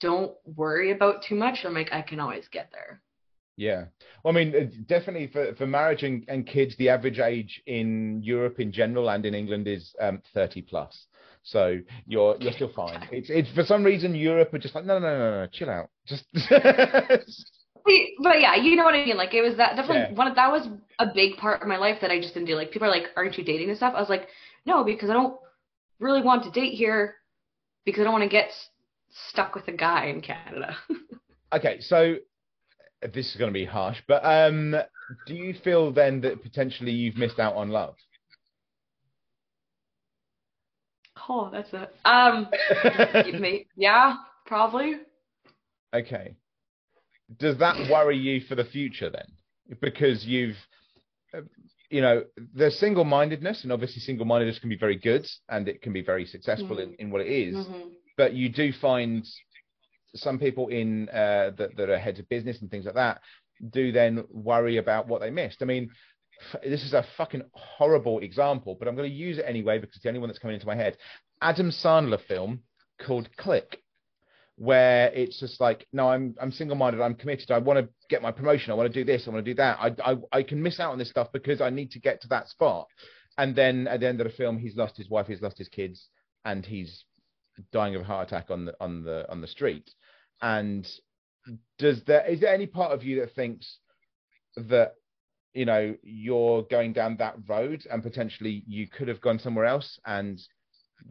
don't worry about too much. I'm like, I can always get there. Yeah. Well, I mean, definitely for marriage and kids, the average age in Europe in general and in England is 30 plus. So you're still fine. It's for some reason, Europe are just like, no, chill out. Just. But yeah, you know what I mean? Like, it was that definitely that was a big part of my life that I just didn't do. Like, people are like, aren't you dating and stuff? I was like, no, because I don't really want to date here, because I don't want to get stuck with a guy in Canada. Okay, so this is going to be harsh, but do you feel then that potentially you've missed out on love? Oh, that's it. Yeah, probably. Okay. Does that worry you for the future then? Because you've, you know, there's single-mindedness, and obviously single-mindedness can be very good and it can be very successful in what it is. Mm-hmm. But you do find some people in that are heads of business and things like that do then worry about what they missed. I mean, this is a fucking horrible example, but I'm going to use it anyway because it's the only one that's coming into my head. Adam Sandler film called Click, where it's just like, no, I'm single-minded, I'm committed, I want to get my promotion, I want to do this, I want to do that, I can miss out on this stuff because I need to get to that spot. And then at the end of the film, he's lost his wife, he's lost his kids, and he's dying of a heart attack on the street. And is there any part of you that thinks that, you know, you're going down that road and potentially you could have gone somewhere else, and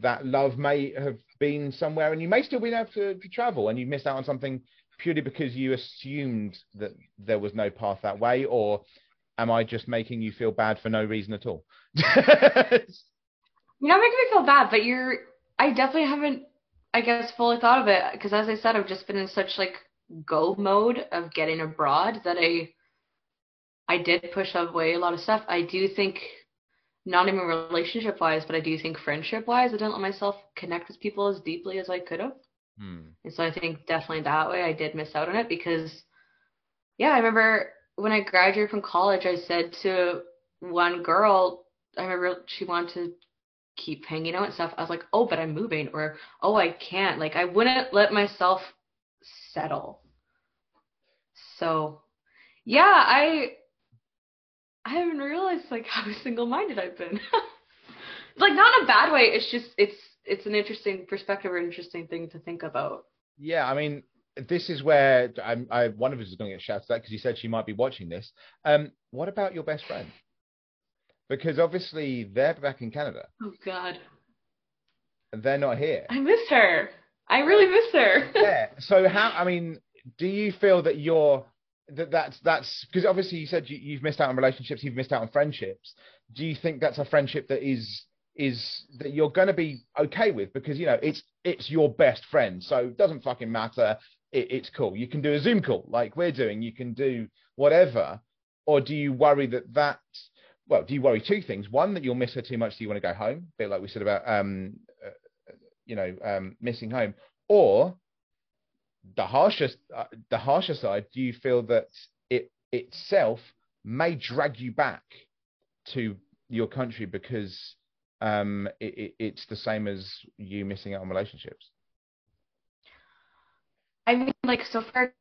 that love may have been somewhere, and you may still be able to travel, and you missed out on something purely because you assumed that there was no path that way? Or am I just making you feel bad for no reason at all? You're not making me feel bad, but I definitely haven't, I guess, fully thought of it, because as I said, I've just been in such like go mode of getting abroad that I did push away a lot of stuff. I do think not even relationship wise, but I do think friendship wise, I didn't let myself connect with people as deeply as I could have. And so I think definitely that way I did miss out on it, because I remember when I graduated from college, I said to one girl, I remember she wanted to keep hanging out and stuff. I was like, oh, but I'm moving, or, oh, I can't. Like, I wouldn't let myself settle. So I haven't realized like how single-minded I've been. Like, not in a bad way. It's just, it's an interesting perspective or interesting thing to think about. Yeah. I mean, this is where one of us is going to get shouted at because you said she might be watching this. What about your best friend? Because obviously they're back in Canada. Oh God. They're not here. I miss her. I really miss her. Yeah. So how, I mean, do you feel that that's because obviously you said you've missed out on relationships, you've missed out on friendships. Do you think that's a friendship that is that you're going to be okay with? Because, you know, it's your best friend, so it doesn't fucking matter. It's cool. You can do a Zoom call like we're doing. You can do whatever. Or do you worry do you worry two things? One, that you'll miss her too much, so you want to go home, a bit like we said about, missing home. Or the harsher side, do you feel that it itself may drag you back to your country because it's the same as you missing out on relationships? I mean, like, so for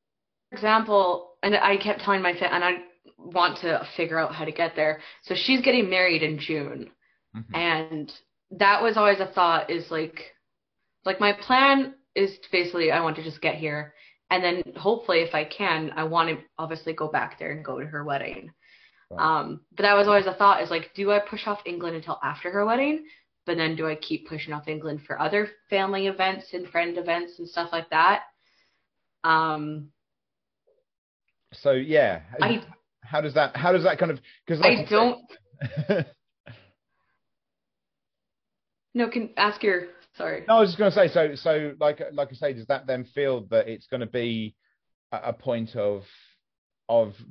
example, and I kept telling my fit, and I want to figure out how to get there. So she's getting married in June. Mm-hmm. And that was always a thought, is like my plan is basically I want to just get here. And then hopefully if I can, I want to obviously go back there and go to her wedding. Right. But that was always a thought, is like, do I push off England until after her wedding? But then do I keep pushing off England for other family events and friend events and stuff like that? So yeah. How does that kind of, because like, I don't no, can ask your, sorry. No, I was just going to say, so like I say, does that then feel that it's going to be a point of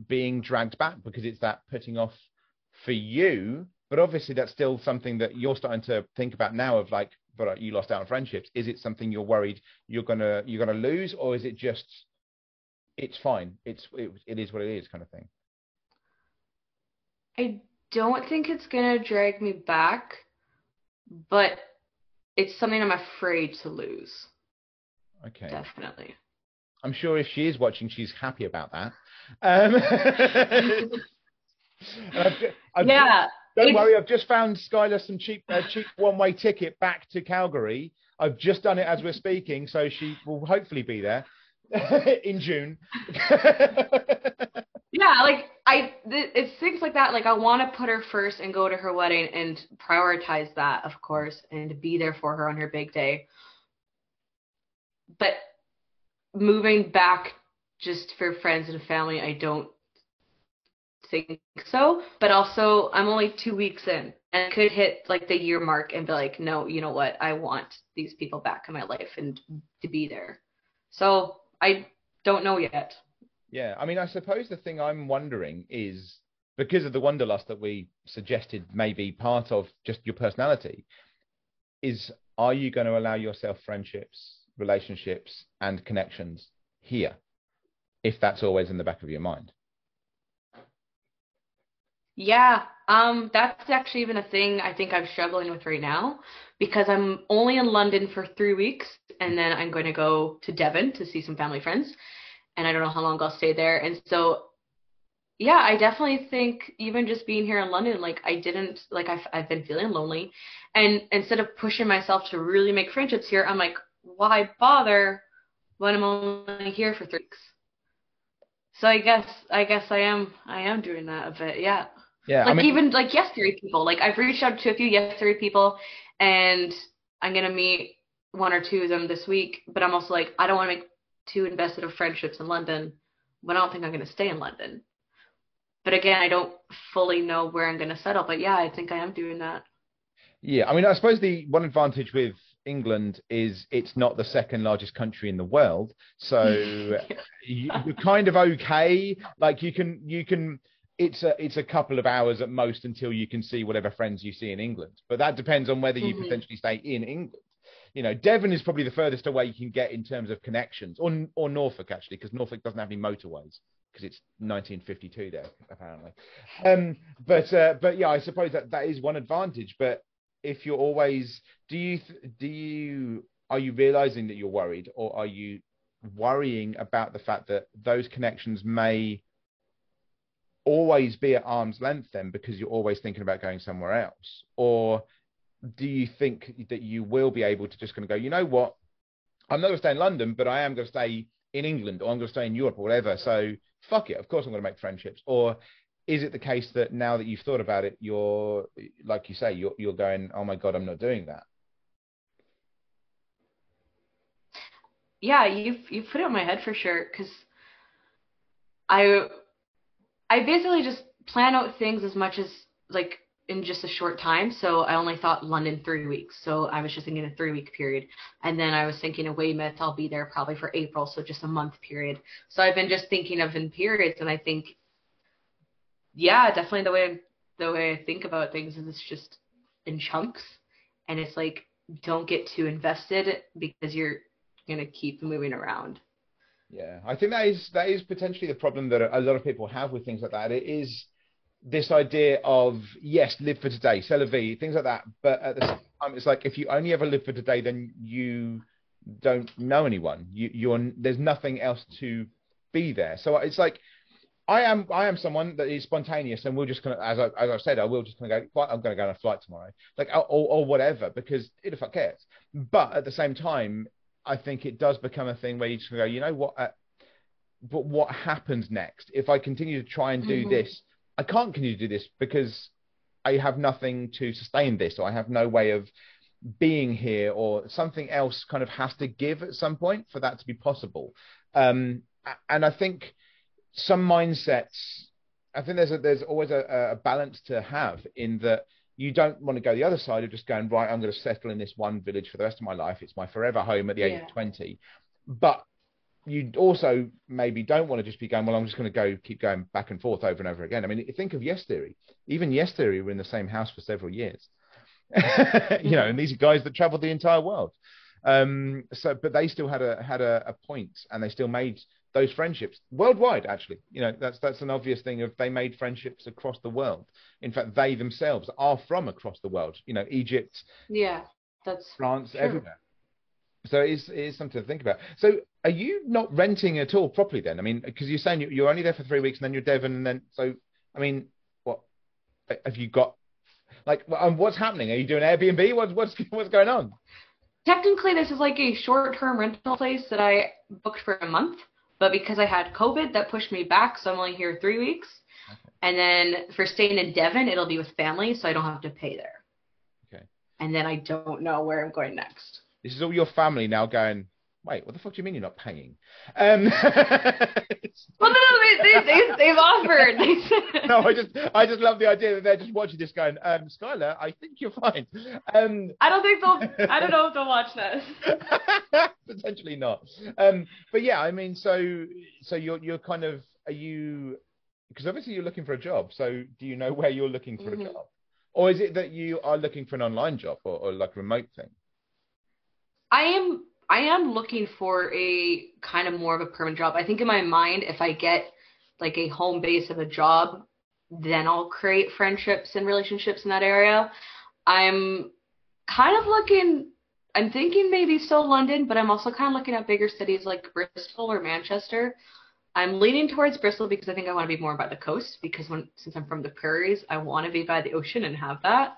being dragged back because it's that putting off for you? But obviously that's still something that you're starting to think about now, of like, but you lost out on friendships. Is it something you're worried you're going to lose, or is it just, it's fine, it is what it is kind of thing? I don't think it's going to drag me back, but it's something I'm afraid to lose. Okay. Definitely. I'm sure if she is watching, she's happy about that. Don't worry, I've just found Skylar some cheap one-way ticket back to Calgary. I've just done it as we're speaking, so she will hopefully be there in June. Yeah, like, it's things like that. Like, I want to put her first and go to her wedding and prioritize that, of course, and be there for her on her big day. But moving back just for friends and family, I don't think so. But also, I'm only 2 weeks in, and I could hit like the year mark and be like, no, you know what? I want these people back in my life and to be there. So I don't know yet. Yeah, I mean, I suppose the thing I'm wondering is, because of the wanderlust that we suggested may be part of just your personality, is, are you going to allow yourself friendships, relationships and connections here, if that's always in the back of your mind? Yeah, that's actually even a thing I think I'm struggling with right now, because I'm only in London for 3 weeks, and then I'm going to go to Devon to see some family friends, and I don't know how long I'll stay there. And so, yeah, I definitely think even just being here in London, like, I didn't, like, I've been feeling lonely, and instead of pushing myself to really make friendships here, I'm like, why bother when I'm only here for 3 weeks? So I guess I am doing that a bit. Yeah. Yeah. Like, I mean, even like Yes Theory people, like, I've reached out to a few Yes Theory people, and I'm going to meet one or two of them this week, but I'm also like, I don't want to make too invested of friendships in London when I don't think I'm going to stay in London. But again, I don't fully know where I'm going to settle, but yeah, I think I am doing that. Yeah. I mean, I suppose the one advantage with England is it's not the second largest country in the world, so you're kind of okay. Like, you can it's a couple of hours at most until you can see whatever friends you see in England. But that depends on whether you potentially stay in England. You know, Devon is probably the furthest away you can get in terms of connections, or Norfolk, actually, because Norfolk doesn't have any motorways, because it's 1952 there, apparently. But yeah, I suppose that is one advantage. But if you're always, are you realizing that you're worried, or are you worrying about the fact that those connections may always be at arm's length then, because you're always thinking about going somewhere else? Or do you think that you will be able to just kind of go, you know what, I'm not going to stay in London, but I am going to stay in England, or I'm going to stay in Europe, or whatever, so fuck it, of course I'm going to make friendships? Or is it the case that now that you've thought about it, you're, like you say, you're going, oh my God, I'm not doing that? Yeah, you've put it on my head for sure, because I basically just plan out things as much as, like, in just a short time. So I only thought London 3 weeks. So I was just thinking a 3-week period. And then I was thinking of Weymouth, I'll be there probably for April. So just a month period. So I've been just thinking of in periods. And I think, yeah, definitely the way I think about things is it's just in chunks. And it's like, don't get too invested, because you're going to keep moving around. Yeah, I think that is potentially the problem that a lot of people have with things like that. It is this idea of, yes, live for today, c'est la vie, things like that. But at the same time, it's like, if you only ever live for today, then you don't know anyone. There's nothing else to be there. So it's like, I am someone that is spontaneous, and we'll just kind of, as I've said, I will just kind of go, I'm going to go on a flight tomorrow, like, or whatever, because who the fuck cares? But at the same time, I think it does become a thing where you just go, you know what, but what happens next? If I continue to try and do this, I can't continue to do this, because I have nothing to sustain this, or I have no way of being here, or something else kind of has to give at some point for that to be possible. And I think some mindsets, I think there's always a balance to have, in that you don't want to go the other side of just going, right, I'm going to settle in this one village for the rest of my life. It's my forever home at the age of 20. But you also maybe don't want to just be going, well, I'm just going to keep going back and forth over and over again. I mean, think of Yes Theory. Even Yes Theory were in the same house for several years. You know, and these are guys that traveled the entire world. But they still had a point, and they still made those friendships worldwide, actually. You know, that's an obvious thing of, they made friendships across the world. In fact, they themselves are from across the world, you know, Egypt, that's France, true. Everywhere. So it is something to think about. So are you not renting at all properly then? I mean, because you're saying you're only there for 3 weeks, and then you're Devon, and then, so, I mean, what have you got, like, what's happening? Are you doing Airbnb? What's going on? Technically, this is like a short-term rental place that I booked for a month. But because I had COVID, that pushed me back, so I'm only here 3 weeks. Okay. And then for staying in Devon, it'll be with family, so I don't have to pay there. Okay. And then I don't know where I'm going next. This is all your family now going, wait, what the fuck do you mean you're not paying? Well, no, they've offered. No, I just love the idea that they're just watching this going, Skylar, I think you're fine. I don't know if they'll watch this. Potentially not. But yeah, I mean, so you're kind of, are you, because obviously you're looking for a job. So do you know where you're looking for a job, or is it that you are looking for an online job, or like remote thing? I am looking for a kind of more of a permanent job. I think in my mind, if I get like a home base of a job, then I'll create friendships and relationships in that area. I'm kind of looking, I'm thinking maybe still London, but I'm also kind of looking at bigger cities like Bristol or Manchester. I'm leaning towards Bristol because I think I want to be more by the coast, because since I'm from the prairies, I want to be by the ocean and have that.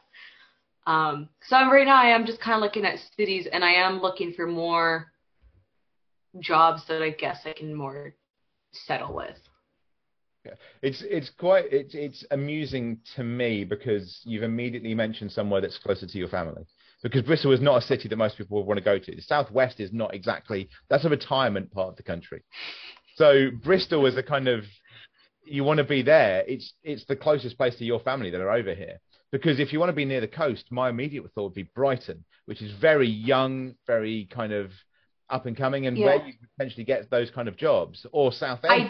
So right now I am just kind of looking at cities, and I am looking for more jobs that I guess I can more settle with. Yeah. It's amusing to me, because you've immediately mentioned somewhere that's closer to your family, because Bristol is not a city that most people would want to go to. The Southwest is not exactly, that's a retirement part of the country. So Bristol is a kind of, you want to be there. It's the closest place to your family that are over here. Because if you want to be near the coast, my immediate thought would be Brighton, which is very young, very kind of up and coming, and where you potentially get those kind of jobs, or Southend. I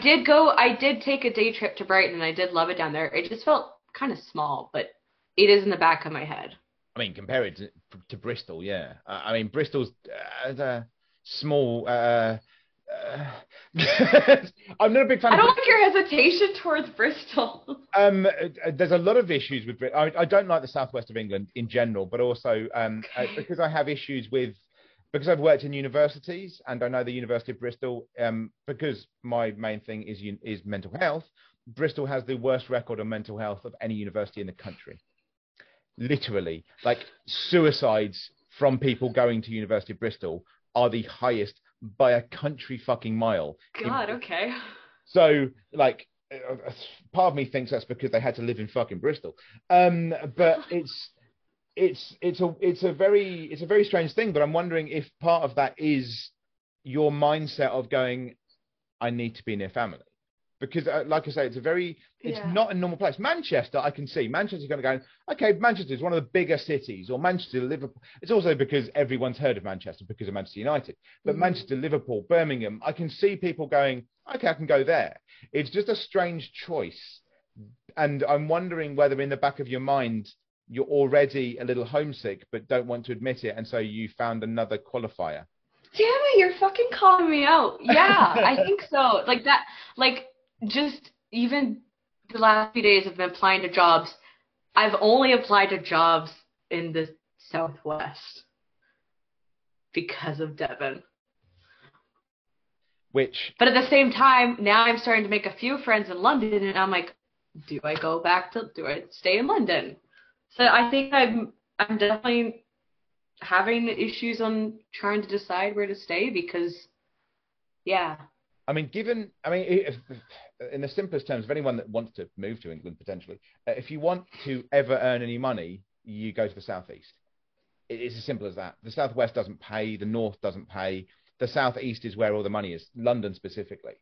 did take a day trip to Brighton, and I did love it down there. It just felt kind of small, but it is in the back of my head. I mean, compare it to Bristol, yeah. I mean, Bristol's small. I'm not a big fan. I don't like your hesitation towards Bristol. There's a lot of issues with Bristol. I don't like the southwest of England in general, but also because I have issues with, because I've worked in universities and I know the University of Bristol. Because my main thing is mental health. Bristol has the worst record on mental health of any university in the country. Literally, like, suicides from people going to University of Bristol are the highest by a country fucking mile. God, okay. So, like, part of me thinks that's because they had to live in fucking Bristol. But it's a very strange thing. But I'm wondering if part of that is your mindset of going, I need to be near family. Because, like I say, it's not a normal place. Manchester, I can see. Manchester's kind of going, okay, Manchester is one of the bigger cities, or Manchester, Liverpool. It's also because everyone's heard of Manchester because of Manchester United. But Manchester, Liverpool, Birmingham, I can see people going, okay, I can go there. It's just a strange choice. And I'm wondering whether in the back of your mind, you're already a little homesick, but don't want to admit it. And so you found another qualifier. Damn it, you're fucking calling me out. Yeah, I think so. Like that, like, just even the last few days I've been applying to jobs. I've only applied to jobs in the Southwest because of Devon. But at the same time, now I'm starting to make a few friends in London, and I'm like, do I stay in London? So I think I'm definitely having issues on trying to decide where to stay because, yeah. I mean, if, in the simplest terms, if anyone that wants to move to England, potentially, if you want to ever earn any money, you go to the Southeast. It's as simple as that. The Southwest doesn't pay. The North doesn't pay. The Southeast is where all the money is, London specifically,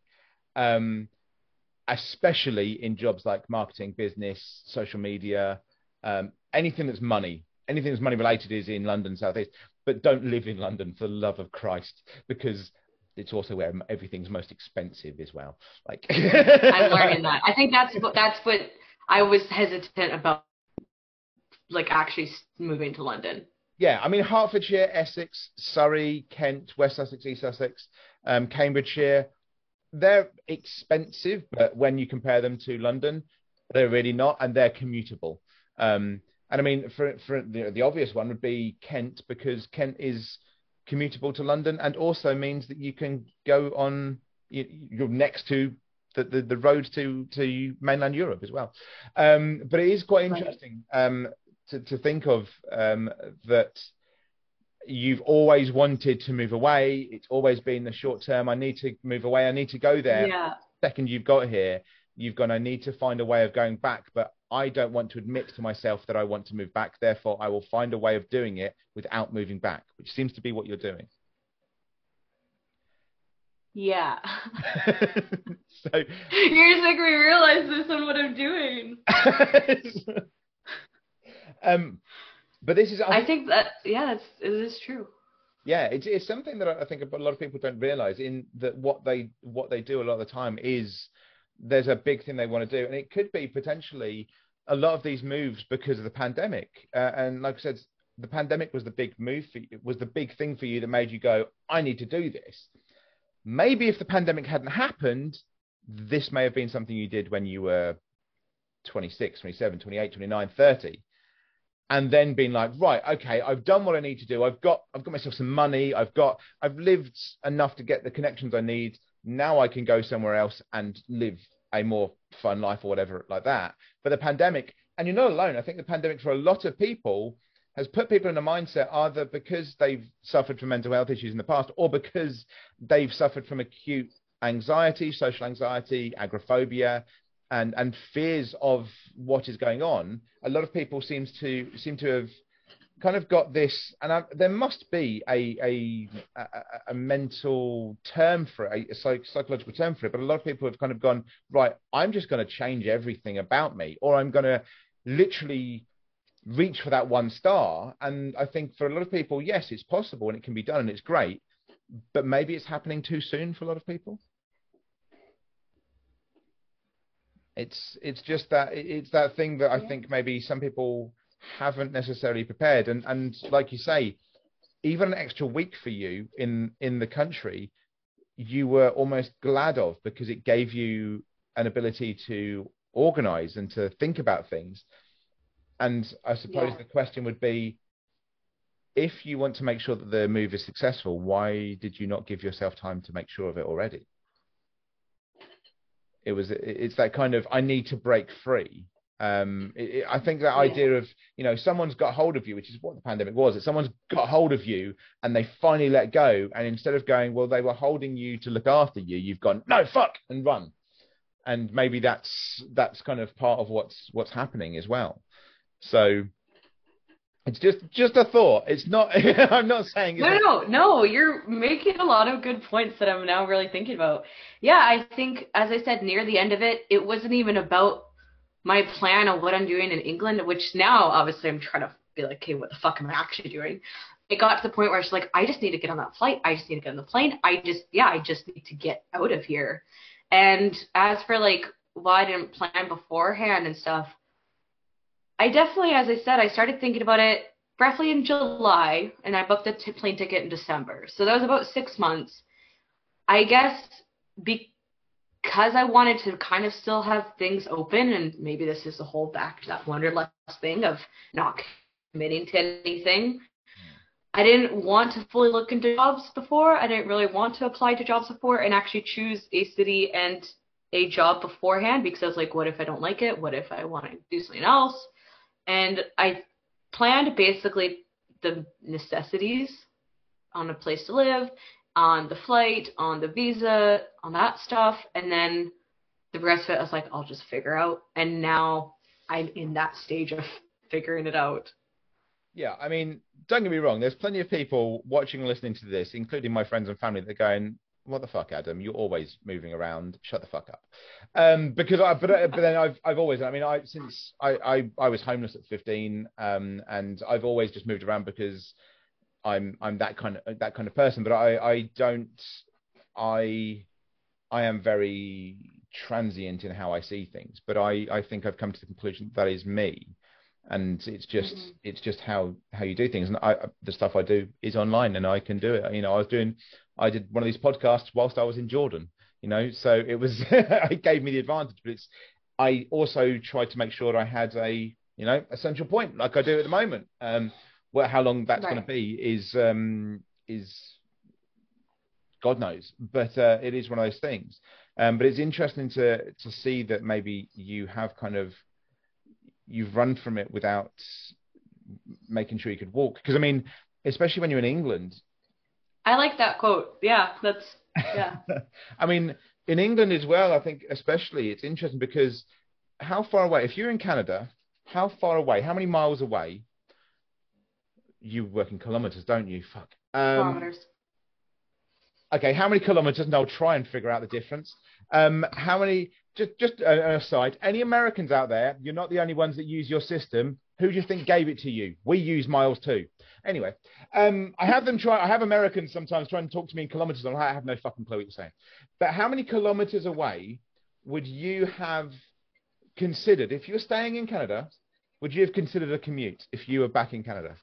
especially in jobs like marketing, business, social media, anything that's money. Anything that's money related is in London, Southeast. But don't live in London, for the love of Christ, because it's also where everything's most expensive as well. Like, I'm learning that. I think that's what I was hesitant about, like, actually moving to London. Yeah, I mean, Hertfordshire, Essex, Surrey, Kent, West Sussex, East Sussex, Cambridgeshire, they're expensive, but when you compare them to London, they're really not, and they're commutable. And I mean, for the obvious one would be Kent, because Kent is commutable to London, and also means that you can go on, you're next to the road to mainland Europe as well. But it is quite interesting to think of that you've always wanted to move away. It's always been the short term, I need to move away, I need to go there. Yeah. The second you've got here, you've gone, I need to find a way of going back, but I don't want to admit to myself that I want to move back. Therefore, I will find a way of doing it without moving back, which seems to be what you're doing. Yeah. So you're just like, we realize this on what I'm doing. But this is, I think that, yeah, it is true. Yeah, it's something that I think a lot of people don't realize, in that what they do a lot of the time is, there's a big thing they want to do, and it could be potentially a lot of these moves because of the pandemic. And like I said, the pandemic was the big move for you, was the big thing for you that made you go, I need to do this. Maybe if the pandemic hadn't happened, this may have been something you did when you were 26, 27, 28, 29, 30, and then being like, right, okay, I've done what I need to do. I've got myself some money. I've lived enough to get the connections I need. Now I can go somewhere else and live a more fun life or whatever like that. But the pandemic, and you're not alone, I think the pandemic for a lot of people has put people in a mindset, either because they've suffered from mental health issues in the past, or because they've suffered from acute anxiety, social anxiety, agoraphobia, and fears of what is going on. A lot of people seem to have kind of got this, and there must be a mental term for it, a psychological term for it, but a lot of people have kind of gone, right, I'm just going to change everything about me, or I'm going to literally reach for that one star. And I think for a lot of people, yes, it's possible and it can be done and it's great, but maybe it's happening too soon for a lot of people. It's just that it's that thing that I think maybe some people haven't necessarily prepared. And like you say, even an extra week for you in the country, you were almost glad of, because it gave you an ability to organize and to think about things. And I suppose the question would be, if you want to make sure that the move is successful, why did you not give yourself time to make sure of it already? It's that kind of, I need to break free. I think that idea of, you know, someone's got hold of you, which is what the pandemic was. It's someone's got hold of you and they finally let go. And instead of going, well, they were holding you to look after you, you've gone, no, fuck, and run. And maybe that's kind of part of what's happening as well. So it's just a thought. It's not, I'm not saying. No, you're making a lot of good points that I'm now really thinking about. Yeah. I think, as I said, near the end of it, it wasn't even about my plan on what I'm doing in England, which now obviously I'm trying to be like, okay, what the fuck am I actually doing? It got to the point where I was like, I just need to get on that flight. I just need to get on the plane. I just need to get out of here. And as for like, well, I didn't plan beforehand and stuff, I definitely, as I said, I started thinking about it roughly in July, and I booked a plane ticket in December. So that was about 6 months. I guess because I wanted to kind of still have things open, and maybe this is the whole back to that wanderlust thing of not committing to anything. I didn't want to fully look into jobs before. I didn't really want to apply to jobs before and actually choose a city and a job beforehand, because I was like, what if I don't like it? What if I want to do something else? And I planned basically the necessities on a place to live, on the flight, on the visa, on that stuff. And then the rest of it, I was like, I'll just figure out. And now I'm in that stage of figuring it out. Yeah, I mean, don't get me wrong. There's plenty of people watching and listening to this, including my friends and family, that are going, what the fuck, Adam? You're always moving around. Shut the fuck up. Because I was homeless at 15, and I've always just moved around because I'm that kind of person. But I am very transient in how I see things. But I think I've come to the conclusion that is me, and it's just how you do things. And the stuff I do is online, and I can do it. You know, I did one of these podcasts whilst I was in Jordan, you know, so it was, it gave me the advantage, but I also tried to make sure I had a central point like I do at the moment. How long that's going to be is God knows, but it is one of those things. But it's interesting to see that maybe you have kind of, you've run from it without making sure you could walk. Because I mean, especially when you're in England, I like that quote. Yeah, yeah. I mean, in England as well, I think especially it's interesting because how far away, if you're in Canada, how many miles away, you work in kilometers, don't you? Fuck. Kilometers. Okay, how many kilometers? And I'll try and figure out the difference. How many, just aside, any Americans out there, you're not the only ones that use your system. Who do you think gave it to you? We use miles too. Anyway, I have Americans sometimes try and talk to me in kilometers, and I have no fucking clue what you're saying. But how many kilometers away would you have considered, if you were staying in Canada, would you have considered a commute if you were back in Canada?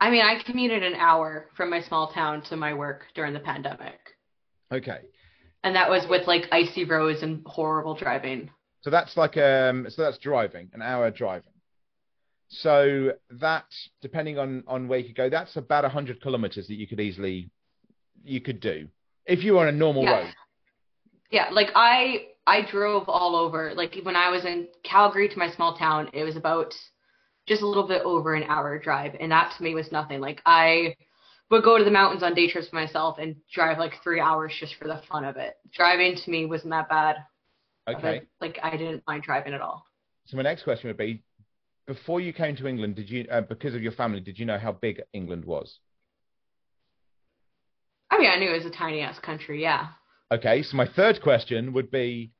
I mean, I commuted an hour from my small town to my work during the pandemic. Okay. And that was with like icy roads and horrible driving. So that's like, that's driving, an hour driving. So that, depending on where you could go, that's about 100 kilometers that you could easily, do if you were on a normal road. Yeah. Like I drove all over, like when I was in Calgary to my small town, it was about just a little bit over an hour drive. And that to me was nothing. Like I would go to the mountains on day trips myself and drive like 3 hours just for the fun of it. Driving to me wasn't that bad. Okay. Like I didn't mind driving at all. So my next question would be, before you came to England, did you, because of your family, did you know how big England was? I mean, I knew it was a tiny ass country. Yeah. Okay. So my third question would be,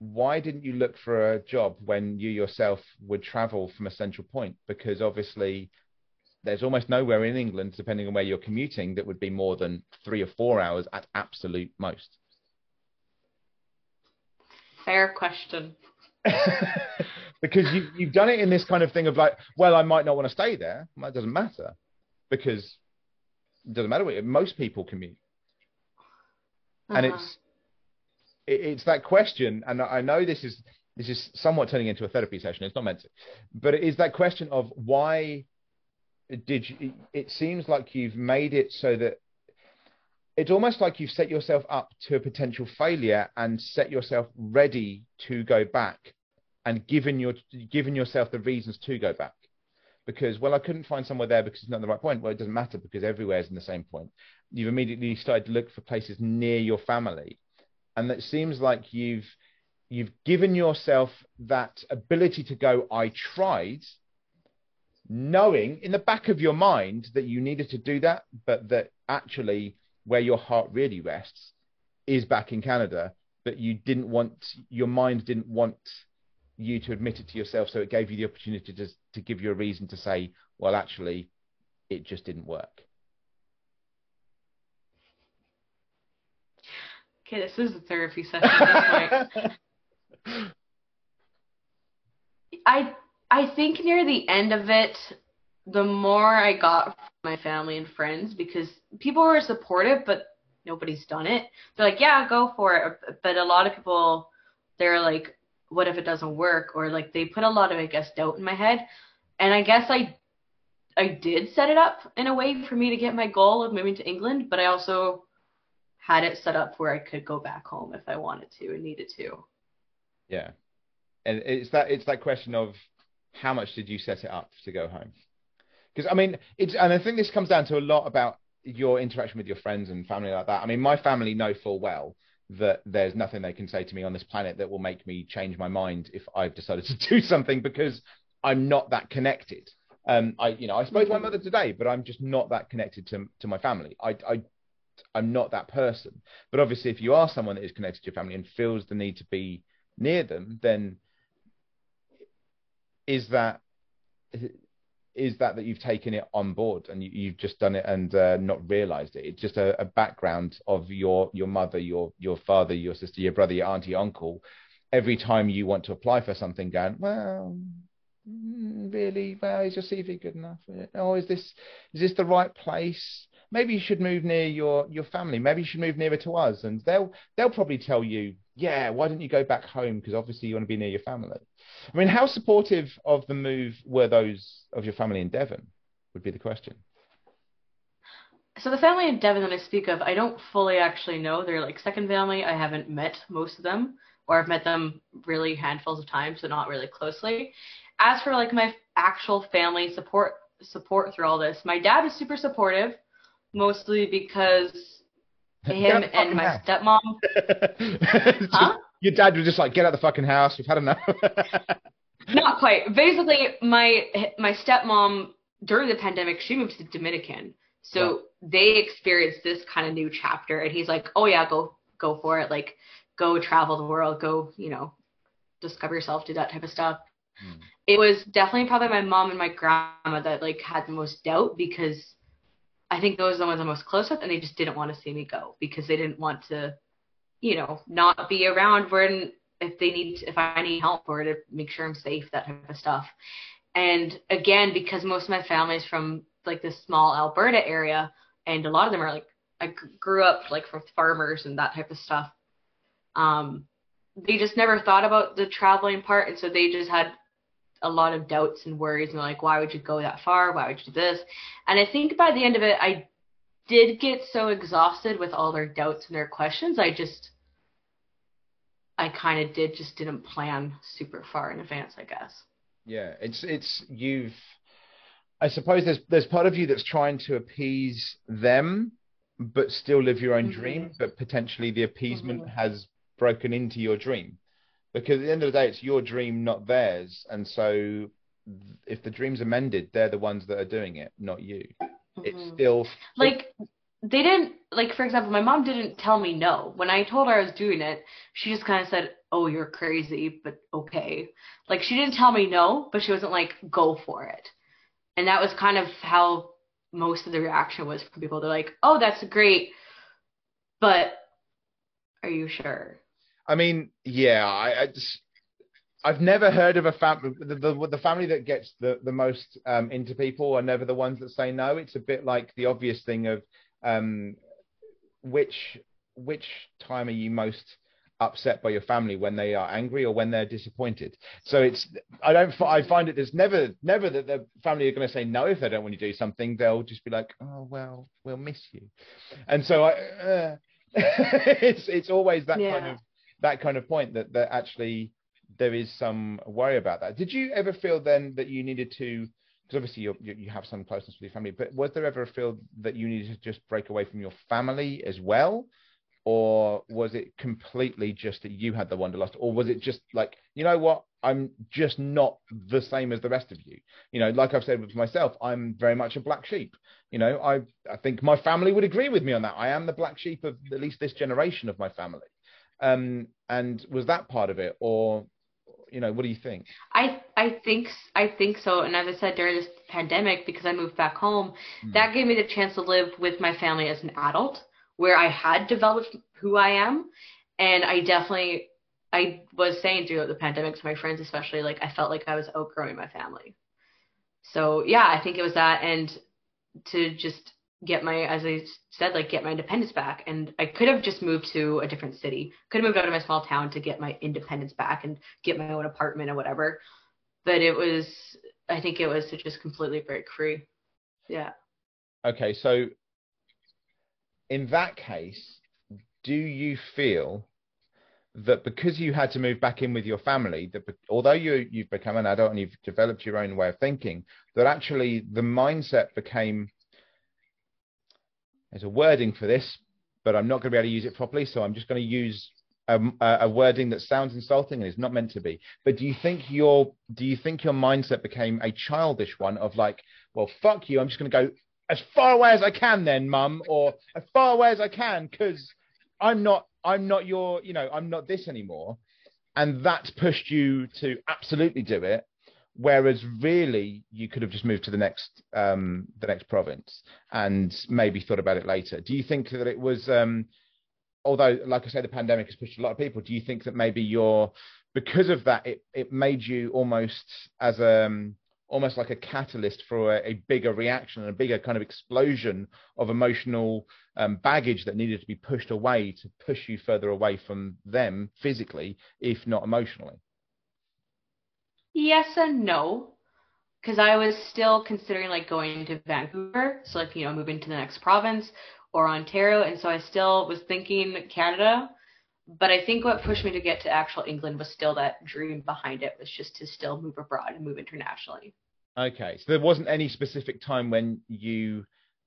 why didn't you look for a job when you yourself would travel from a central point? Because obviously there's almost nowhere in England, depending on where you're commuting, that would be more than 3 or 4 hours at absolute most. Fair question. Because you've done it in this kind of thing of like, well, I might not want to stay there. Well, it doesn't matter, because it doesn't matter what most people commute. Uh-huh. And it's that question. And I know this is somewhat turning into a therapy session. It's not meant to, but it is that question of why did you, it seems like you've made it so that it's almost like you've set yourself up to a potential failure and set yourself ready to go back and given yourself the reasons to go back. Because, well, I couldn't find somewhere there because it's not the right point. Well, it doesn't matter because everywhere's in the same point. You've immediately started to look for places near your family. And it seems like you've given yourself that ability to go, I tried, knowing in the back of your mind that you needed to do that, but that actually where your heart really rests is back in Canada, but you didn't want, your mind didn't want you to admit it to yourself. So it gave you the opportunity to give you a reason to say, well, actually, it just didn't work. Okay, this is a therapy session at this point. I think near the end of it, the more I got from my family and friends, because people were supportive, but nobody's done it. They're like, yeah, go for it. But a lot of people, they're like, what if it doesn't work? Or like they put a lot of, I guess, doubt in my head. And I guess I did set it up in a way for me to get my goal of moving to England, but I also had it set up where I could go back home if I wanted to and needed to. Yeah. And it's that question of how much did you set it up to go home? Because I mean, and I think this comes down to a lot about your interaction with your friends and family like that. I mean, my family know full well that there's nothing they can say to me on this planet that will make me change my mind if I've decided to do something, because I'm not that connected. I spoke to my mother today, but I'm just not that connected to my family. I'm not that person. But obviously, if you are someone that is connected to your family and feels the need to be near them, then is that you've taken it on board and you've just done it and not realized it. It's just a background of your mother, your father, your sister, your brother, your auntie, uncle. Every time you want to apply for something, going, well, really, well, is your CV good enough? Oh, is this the right place? Maybe you should move near your family. Maybe you should move nearer to us. And they'll probably tell you, yeah, why don't you go back home? Because obviously you want to be near your family. I mean, how supportive of the move were those of your family in Devon would be the question. So the family in Devon that I speak of, I don't fully actually know. They're like second family. I haven't met most of them, or I've met them really handfuls of times, so not really closely. As for like my actual family support through all this, my dad is super supportive, mostly because him and my stepmom. Huh? Your dad was just like, get out of the fucking house. We've had enough. Not quite. Basically, my stepmom, during the pandemic, she moved to Dominican. So they experienced this kind of new chapter. And he's like, oh, yeah, go for it. Like, go travel the world. Go, discover yourself. Do that type of stuff. Mm. It was definitely probably my mom and my grandma that, like, had the most doubt, because I think those are the ones I'm most close with. And they just didn't want to see me go because they didn't want to not be around when if I need help or to make sure I'm safe, that type of stuff. And again, because most of my family is from like this small Alberta area, and a lot of them are like, I grew up like with farmers and that type of stuff. They just never thought about the traveling part. And so they just had a lot of doubts and worries and like, why would you go that far? Why would you do this? And I think by the end of it, I did get so exhausted with all their doubts and their questions. I kind of didn't plan super far in advance, I guess. Yeah, I suppose there's part of you that's trying to appease them, but still live your own mm-hmm. dream, but potentially the appeasement mm-hmm. has broken into your dream. Because at the end of the day, it's your dream, not theirs. And so if the dream's amended, they're the ones that are doing it, not you. It's still like they didn't, like, for example, my mom didn't tell me no when I told her I was doing it. She just kind of said, oh, you're crazy, but okay. Like, she didn't tell me no, but she wasn't like, go for it. And that was kind of how most of the reaction was from people. They're like, oh, that's great, but are you sure? I mean, yeah, I've never heard of a family, the family that gets the most into people are never the ones that say no. It's a bit like the obvious thing of which time are you most upset by your family, when they are angry or when they're disappointed. So I find there's never that the family are going to say no. If they don't want you to do something, they'll just be like, oh, well, we'll miss you. And so it's always that kind of point that actually there is some worry about that. Did you ever feel then that you needed to, because obviously you have some closeness with your family, but was there ever a feel that you needed to just break away from your family as well? Or was it completely just that you had the wanderlust? Or was it just like, you know what, I'm just not the same as the rest of you? You know, like I've said with myself, I'm very much a black sheep. You know, I think my family would agree with me on that. I am the black sheep of at least this generation of my family. And was that part of it? Or, you know, what do you think? I think so. And as I said, during this pandemic, because I moved back home, that gave me the chance to live with my family as an adult, where I had developed who I am. And I was saying throughout the pandemic to my friends, especially, like, I felt like I was outgrowing my family. So yeah, I think it was that. And to just get my, as I said, like, get my independence back. And I could have just moved to a different city, could have moved out of my small town to get my independence back and get my own apartment or whatever. But I think it was to just completely break free. Yeah. Okay. So in that case, do you feel that because you had to move back in with your family, that although you've become an adult and you've developed your own way of thinking, that actually the mindset became, there's a wording for this, but I'm not going to be able to use it properly, so I'm just going to use a wording that sounds insulting and is not meant to be. But do you think your mindset became a childish one of like, well, fuck you, I'm just going to go as far away as I can then, mum, or as far away as I can, because I'm not your, you know, I'm not this anymore. And that's pushed you to absolutely do it. Whereas really you could have just moved to the next province and maybe thought about it later. Do you think that it was, although, like I say, the pandemic has pushed a lot of people, do you think that maybe because of that, it made you almost as almost like a catalyst for a bigger reaction and a bigger kind of explosion of emotional baggage that needed to be pushed away to push you further away from them physically, if not emotionally? Yes and no, because I was still considering like going to Vancouver, so like, you know, moving to the next province or Ontario. And so I still was thinking Canada, but I think what pushed me to get to actual England was still that dream behind it, was just to still move abroad and move internationally. Okay, so there wasn't any specific time when you,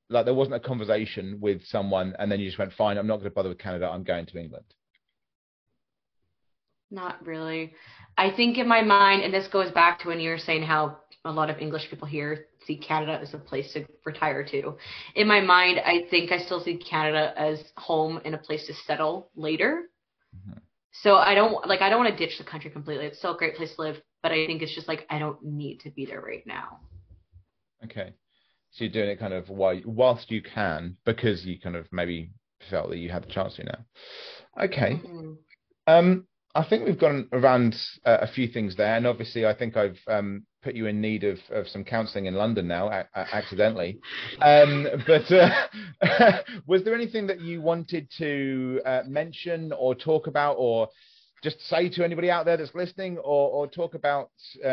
like, there wasn't a conversation with someone and then you just went, fine, I'm not going to bother with Canada, I'm going to England. Not really. I think in my mind, and this goes back to when you were saying how a lot of English people here see Canada as a place to retire to. In my mind, I think I still see Canada as home and a place to settle later. Mm-hmm. So I don't want to ditch the country completely. It's still a great place to live, but I think it's just like, I don't need to be there right now. Okay. So you're doing it kind of whilst you can, because you kind of maybe felt that you had the chance to now. Okay. Mm-hmm. I think we've gone around a few things there. And obviously I think I've put you in need of some counselling in London now, accidentally. But was there anything that you wanted to mention or talk about, or just say to anybody out there that's listening, or talk about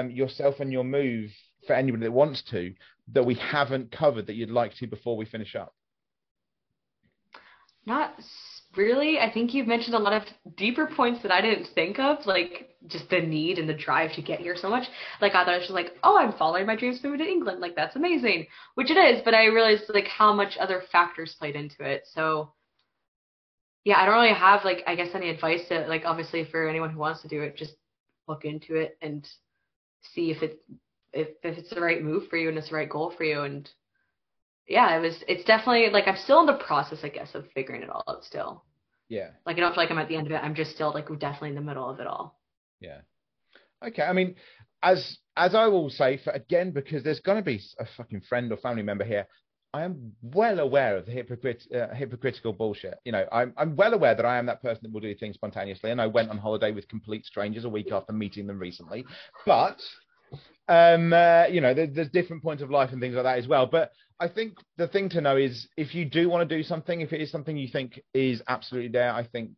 yourself and your move for anybody that wants to, that we haven't covered that you'd like to before we finish up? Not really. I think you've mentioned a lot of deeper points that I didn't think of, like just the need and the drive to get here so much. Like, I thought it was just like, oh, I'm following my dreams to move to England. Like, that's amazing, which it is. But I realized like how much other factors played into it. So yeah, I don't really have like, I guess, any advice that, like, obviously for anyone who wants to do it, just look into it and see if it's the right move for you and it's the right goal for you. And yeah, it's definitely like, I'm still in the process, I guess, of figuring it all out still. Yeah. Like, I don't feel like I'm at the end of it. I'm just still like, I'm definitely in the middle of it all. Yeah. Okay. I mean, as I will say, for again, because there's going to be a fucking friend or family member here, I am well aware of the hypocritical bullshit. You know, I'm well aware that I am that person that will do things spontaneously, and I went on holiday with complete strangers a week after meeting them recently. But, you know, there's different points of life and things like that as well. But I think the thing to know is, if you do want to do something, if it is something you think is absolutely there, I think,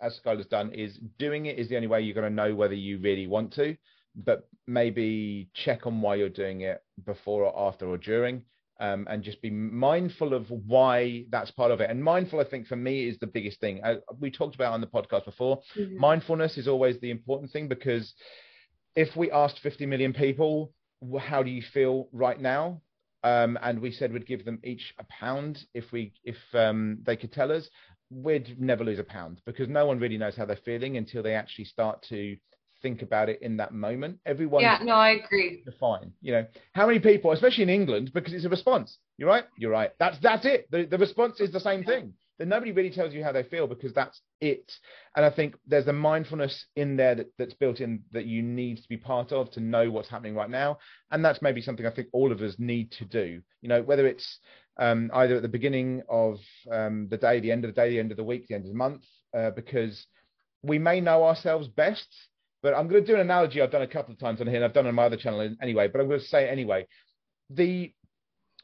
as Skylar's done, is doing it is the only way you're going to know whether you really want to. But maybe check on why you're doing it before or after or during. And just be mindful of why that's part of it. And mindful, I think, for me, is the biggest thing. We talked about on the podcast before. Mm-hmm. Mindfulness is always the important thing, because if we asked 50 million people, how do you feel right now? And we said we'd give them each £1 if they could tell us, we'd never lose £1, because no one really knows how they're feeling until they actually start to think about it in that moment. Everyone, yeah, no, I agree. Define, you know, how many people, especially in England, because it's a response. You're right. That's it. The response is the same thing. Then nobody really tells you how they feel, because that's it. And I think there's a mindfulness in there that's built in, that you need to be part of to know what's happening right now. And that's maybe something I think all of us need to do. You know, whether it's either at the beginning of the day, the end of the day, the end of the week, the end of the month, because we may know ourselves best. But I'm going to do an analogy I've done a couple of times on here, and I've done on my other channel anyway, but I'm going to say it anyway. The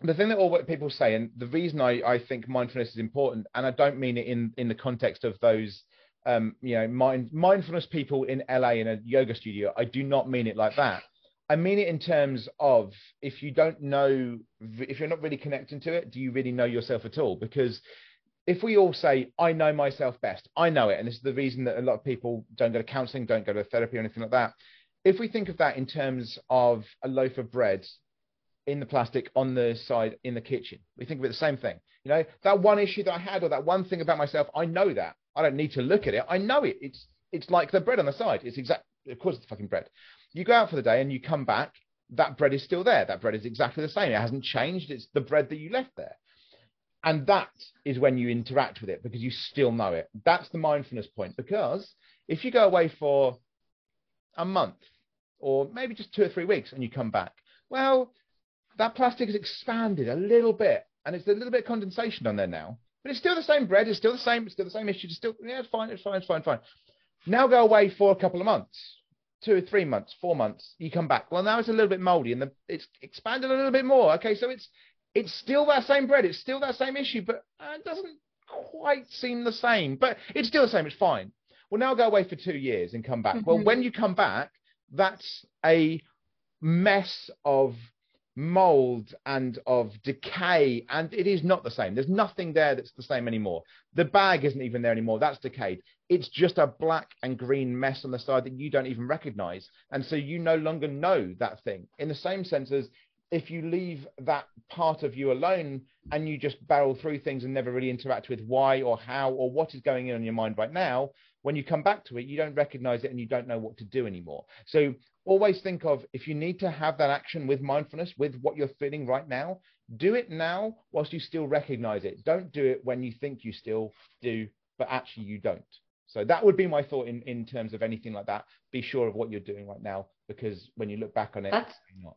thing that all people say, and the reason I think mindfulness is important, and I don't mean it in the context of those, you know, mindfulness people in LA in a yoga studio. I do not mean it like that. I mean it in terms of, if you don't know, if you're not really connecting to it, do you really know yourself at all? Because if we all say, I know myself best, I know it, and this is the reason that a lot of people don't go to counselling, don't go to therapy or anything like that. If we think of that in terms of a loaf of bread in the plastic on the side in the kitchen, we think of it the same thing. You know, that one issue that I had, or that one thing about myself, I know that. I don't need to look at it. I know it. It's like the bread on the side. It's exact. Of course, it's fucking bread. You go out for the day and you come back, that bread is still there. That bread is exactly the same. It hasn't changed. It's the bread that you left there. And that is when you interact with it, because you still know it. That's the mindfulness point, because if you go away for a month or maybe just 2 or 3 weeks and you come back, well, that plastic has expanded a little bit and it's a little bit of condensation on there now, but it's still the same bread. It's still the same issue. It's still, yeah, it's fine. Now go away for a couple of months, 2 or 3 months, 4 months, you come back. Well, now it's a little bit moldy and it's expanded a little bit more. Okay, so it's still that same bread. It's still that same issue, but it doesn't quite seem the same. But it's still the same. It's fine. Well, now go away for 2 years and come back. Mm-hmm. Well, when you come back, that's a mess of mold and of decay, and it is not the same. There's nothing there that's the same anymore. The bag isn't even there anymore. That's decayed. It's just a black and green mess on the side that you don't even recognize. And so you no longer know that thing, in the same sense as if you leave that part of you alone and you just barrel through things and never really interact with why or how or what is going on in your mind right now, when you come back to it, you don't recognize it and you don't know what to do anymore. So always think of, if you need to have that action with mindfulness, with what you're feeling right now, do it now whilst you still recognize it. Don't do it when you think you still do, but actually you don't. So that would be my thought in terms of anything like that. Be sure of what you're doing right now, because when you look back on it, you're not.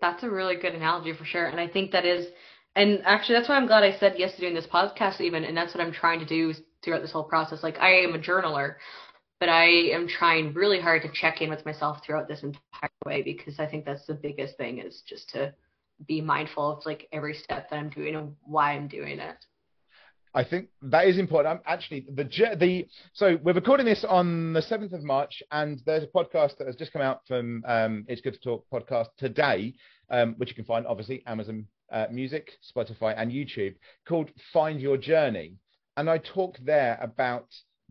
That's a really good analogy for sure. And I think that is, and actually that's why I'm glad I said yes to doing this podcast even. And that's what I'm trying to do throughout this whole process. Like, I am a journaler, but I am trying really hard to check in with myself throughout this entire way, because I think that's the biggest thing, is just to be mindful of like every step that I'm doing and why I'm doing it. I think that is important. I'm actually so we're recording this on the 7th of March, and there's a podcast that has just come out from It's Good to Talk podcast today, which you can find obviously Amazon Music, Spotify, and YouTube, called Find Your Journey. And I talk there about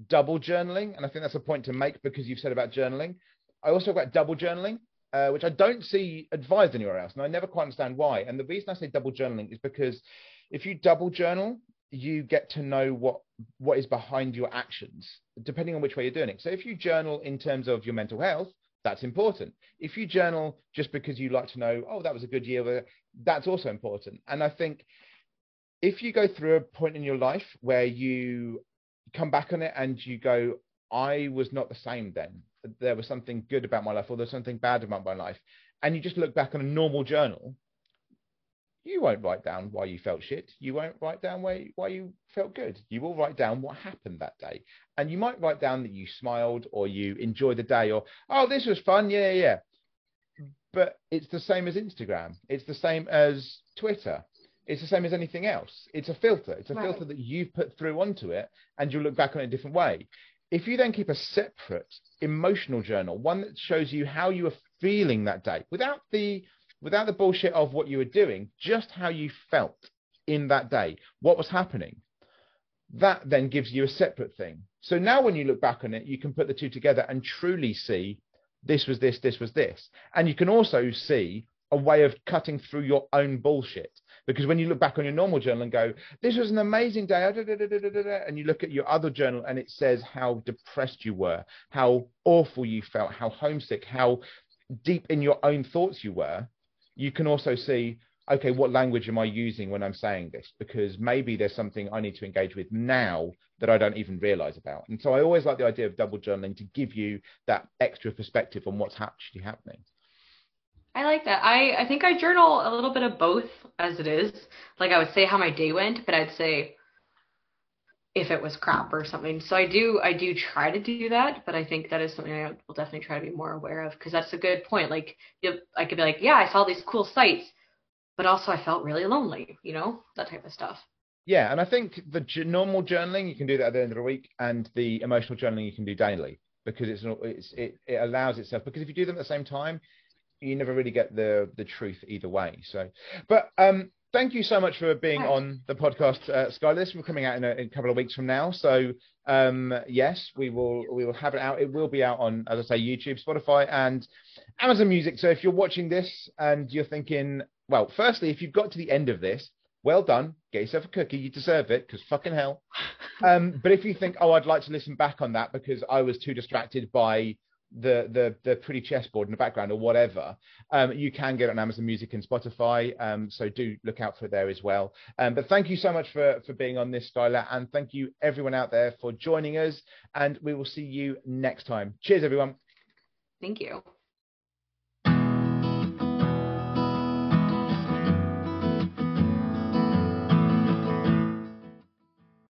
double journaling, and I think that's a point to make, because you've said about journaling. I also got double journaling, which I don't see advised anywhere else, and I never quite understand why. And the reason I say double journaling is because if you double journal, you get to know what is behind your actions, depending on which way you're doing it. So if you journal in terms of your mental health, that's important. If you journal just because you like to know, oh, that was a good year, that's also important. And I think if you go through a point in your life where you come back on it and you go, I was not the same then, there was something good about my life or there's something bad about my life, and you just look back on a normal journal, you won't write down why you felt shit. You won't write down why you felt good. You will write down what happened that day. And you might write down that you smiled or you enjoyed the day or, oh, this was fun. Yeah, yeah, yeah. But it's the same as Instagram. It's the same as Twitter. It's the same as anything else. It's a filter. It's a right. filter that you've put through onto it, and you'll look back on it a different way. If you then keep a separate emotional journal, one that shows you how you were feeling that day without the bullshit of what you were doing, just how you felt in that day, what was happening, that then gives you a separate thing. So now when you look back on it, you can put the two together and truly see this was this. And you can also see a way of cutting through your own bullshit. Because when you look back on your normal journal and go, this was an amazing day, and you look at your other journal and it says how depressed you were, how awful you felt, how homesick, how deep in your own thoughts you were, you can also see, okay, what language am I using when I'm saying this? Because maybe there's something I need to engage with now that I don't even realize about. And so I always like the idea of double journaling to give you that extra perspective on what's actually happening. I like that. I think I journal a little bit of both as it is. Like I would say how my day went, but I'd say if it was crap or something. So I do try to do that, but I think that is something I will definitely try to be more aware of, because that's a good point. Like I could be like, yeah, I saw these cool sights, but also I felt really lonely, you know, that type of stuff. Yeah. And I think the normal journaling, you can do that at the end of the week, and the emotional journaling you can do daily, because it allows itself, because if you do them at the same time, you never really get the truth either way. So, but thank you so much for being on the podcast, Skylar. This will be coming out in a couple of weeks from now. So yes, we will have it out. It will be out on, as I say, YouTube, Spotify, and Amazon Music. So if you're watching this and you're thinking, well, firstly, if you've got to the end of this, well done. Get yourself a cookie. You deserve it, because fucking hell. But if you think, oh, I'd like to listen back on that because I was too distracted by the pretty chessboard in the background or whatever, you can get it on Amazon Music and Spotify, so do look out for it there as well. But thank you so much for being on this, Skylar, and thank you everyone out there for joining us, and we will see you next time. Cheers everyone. Thank you.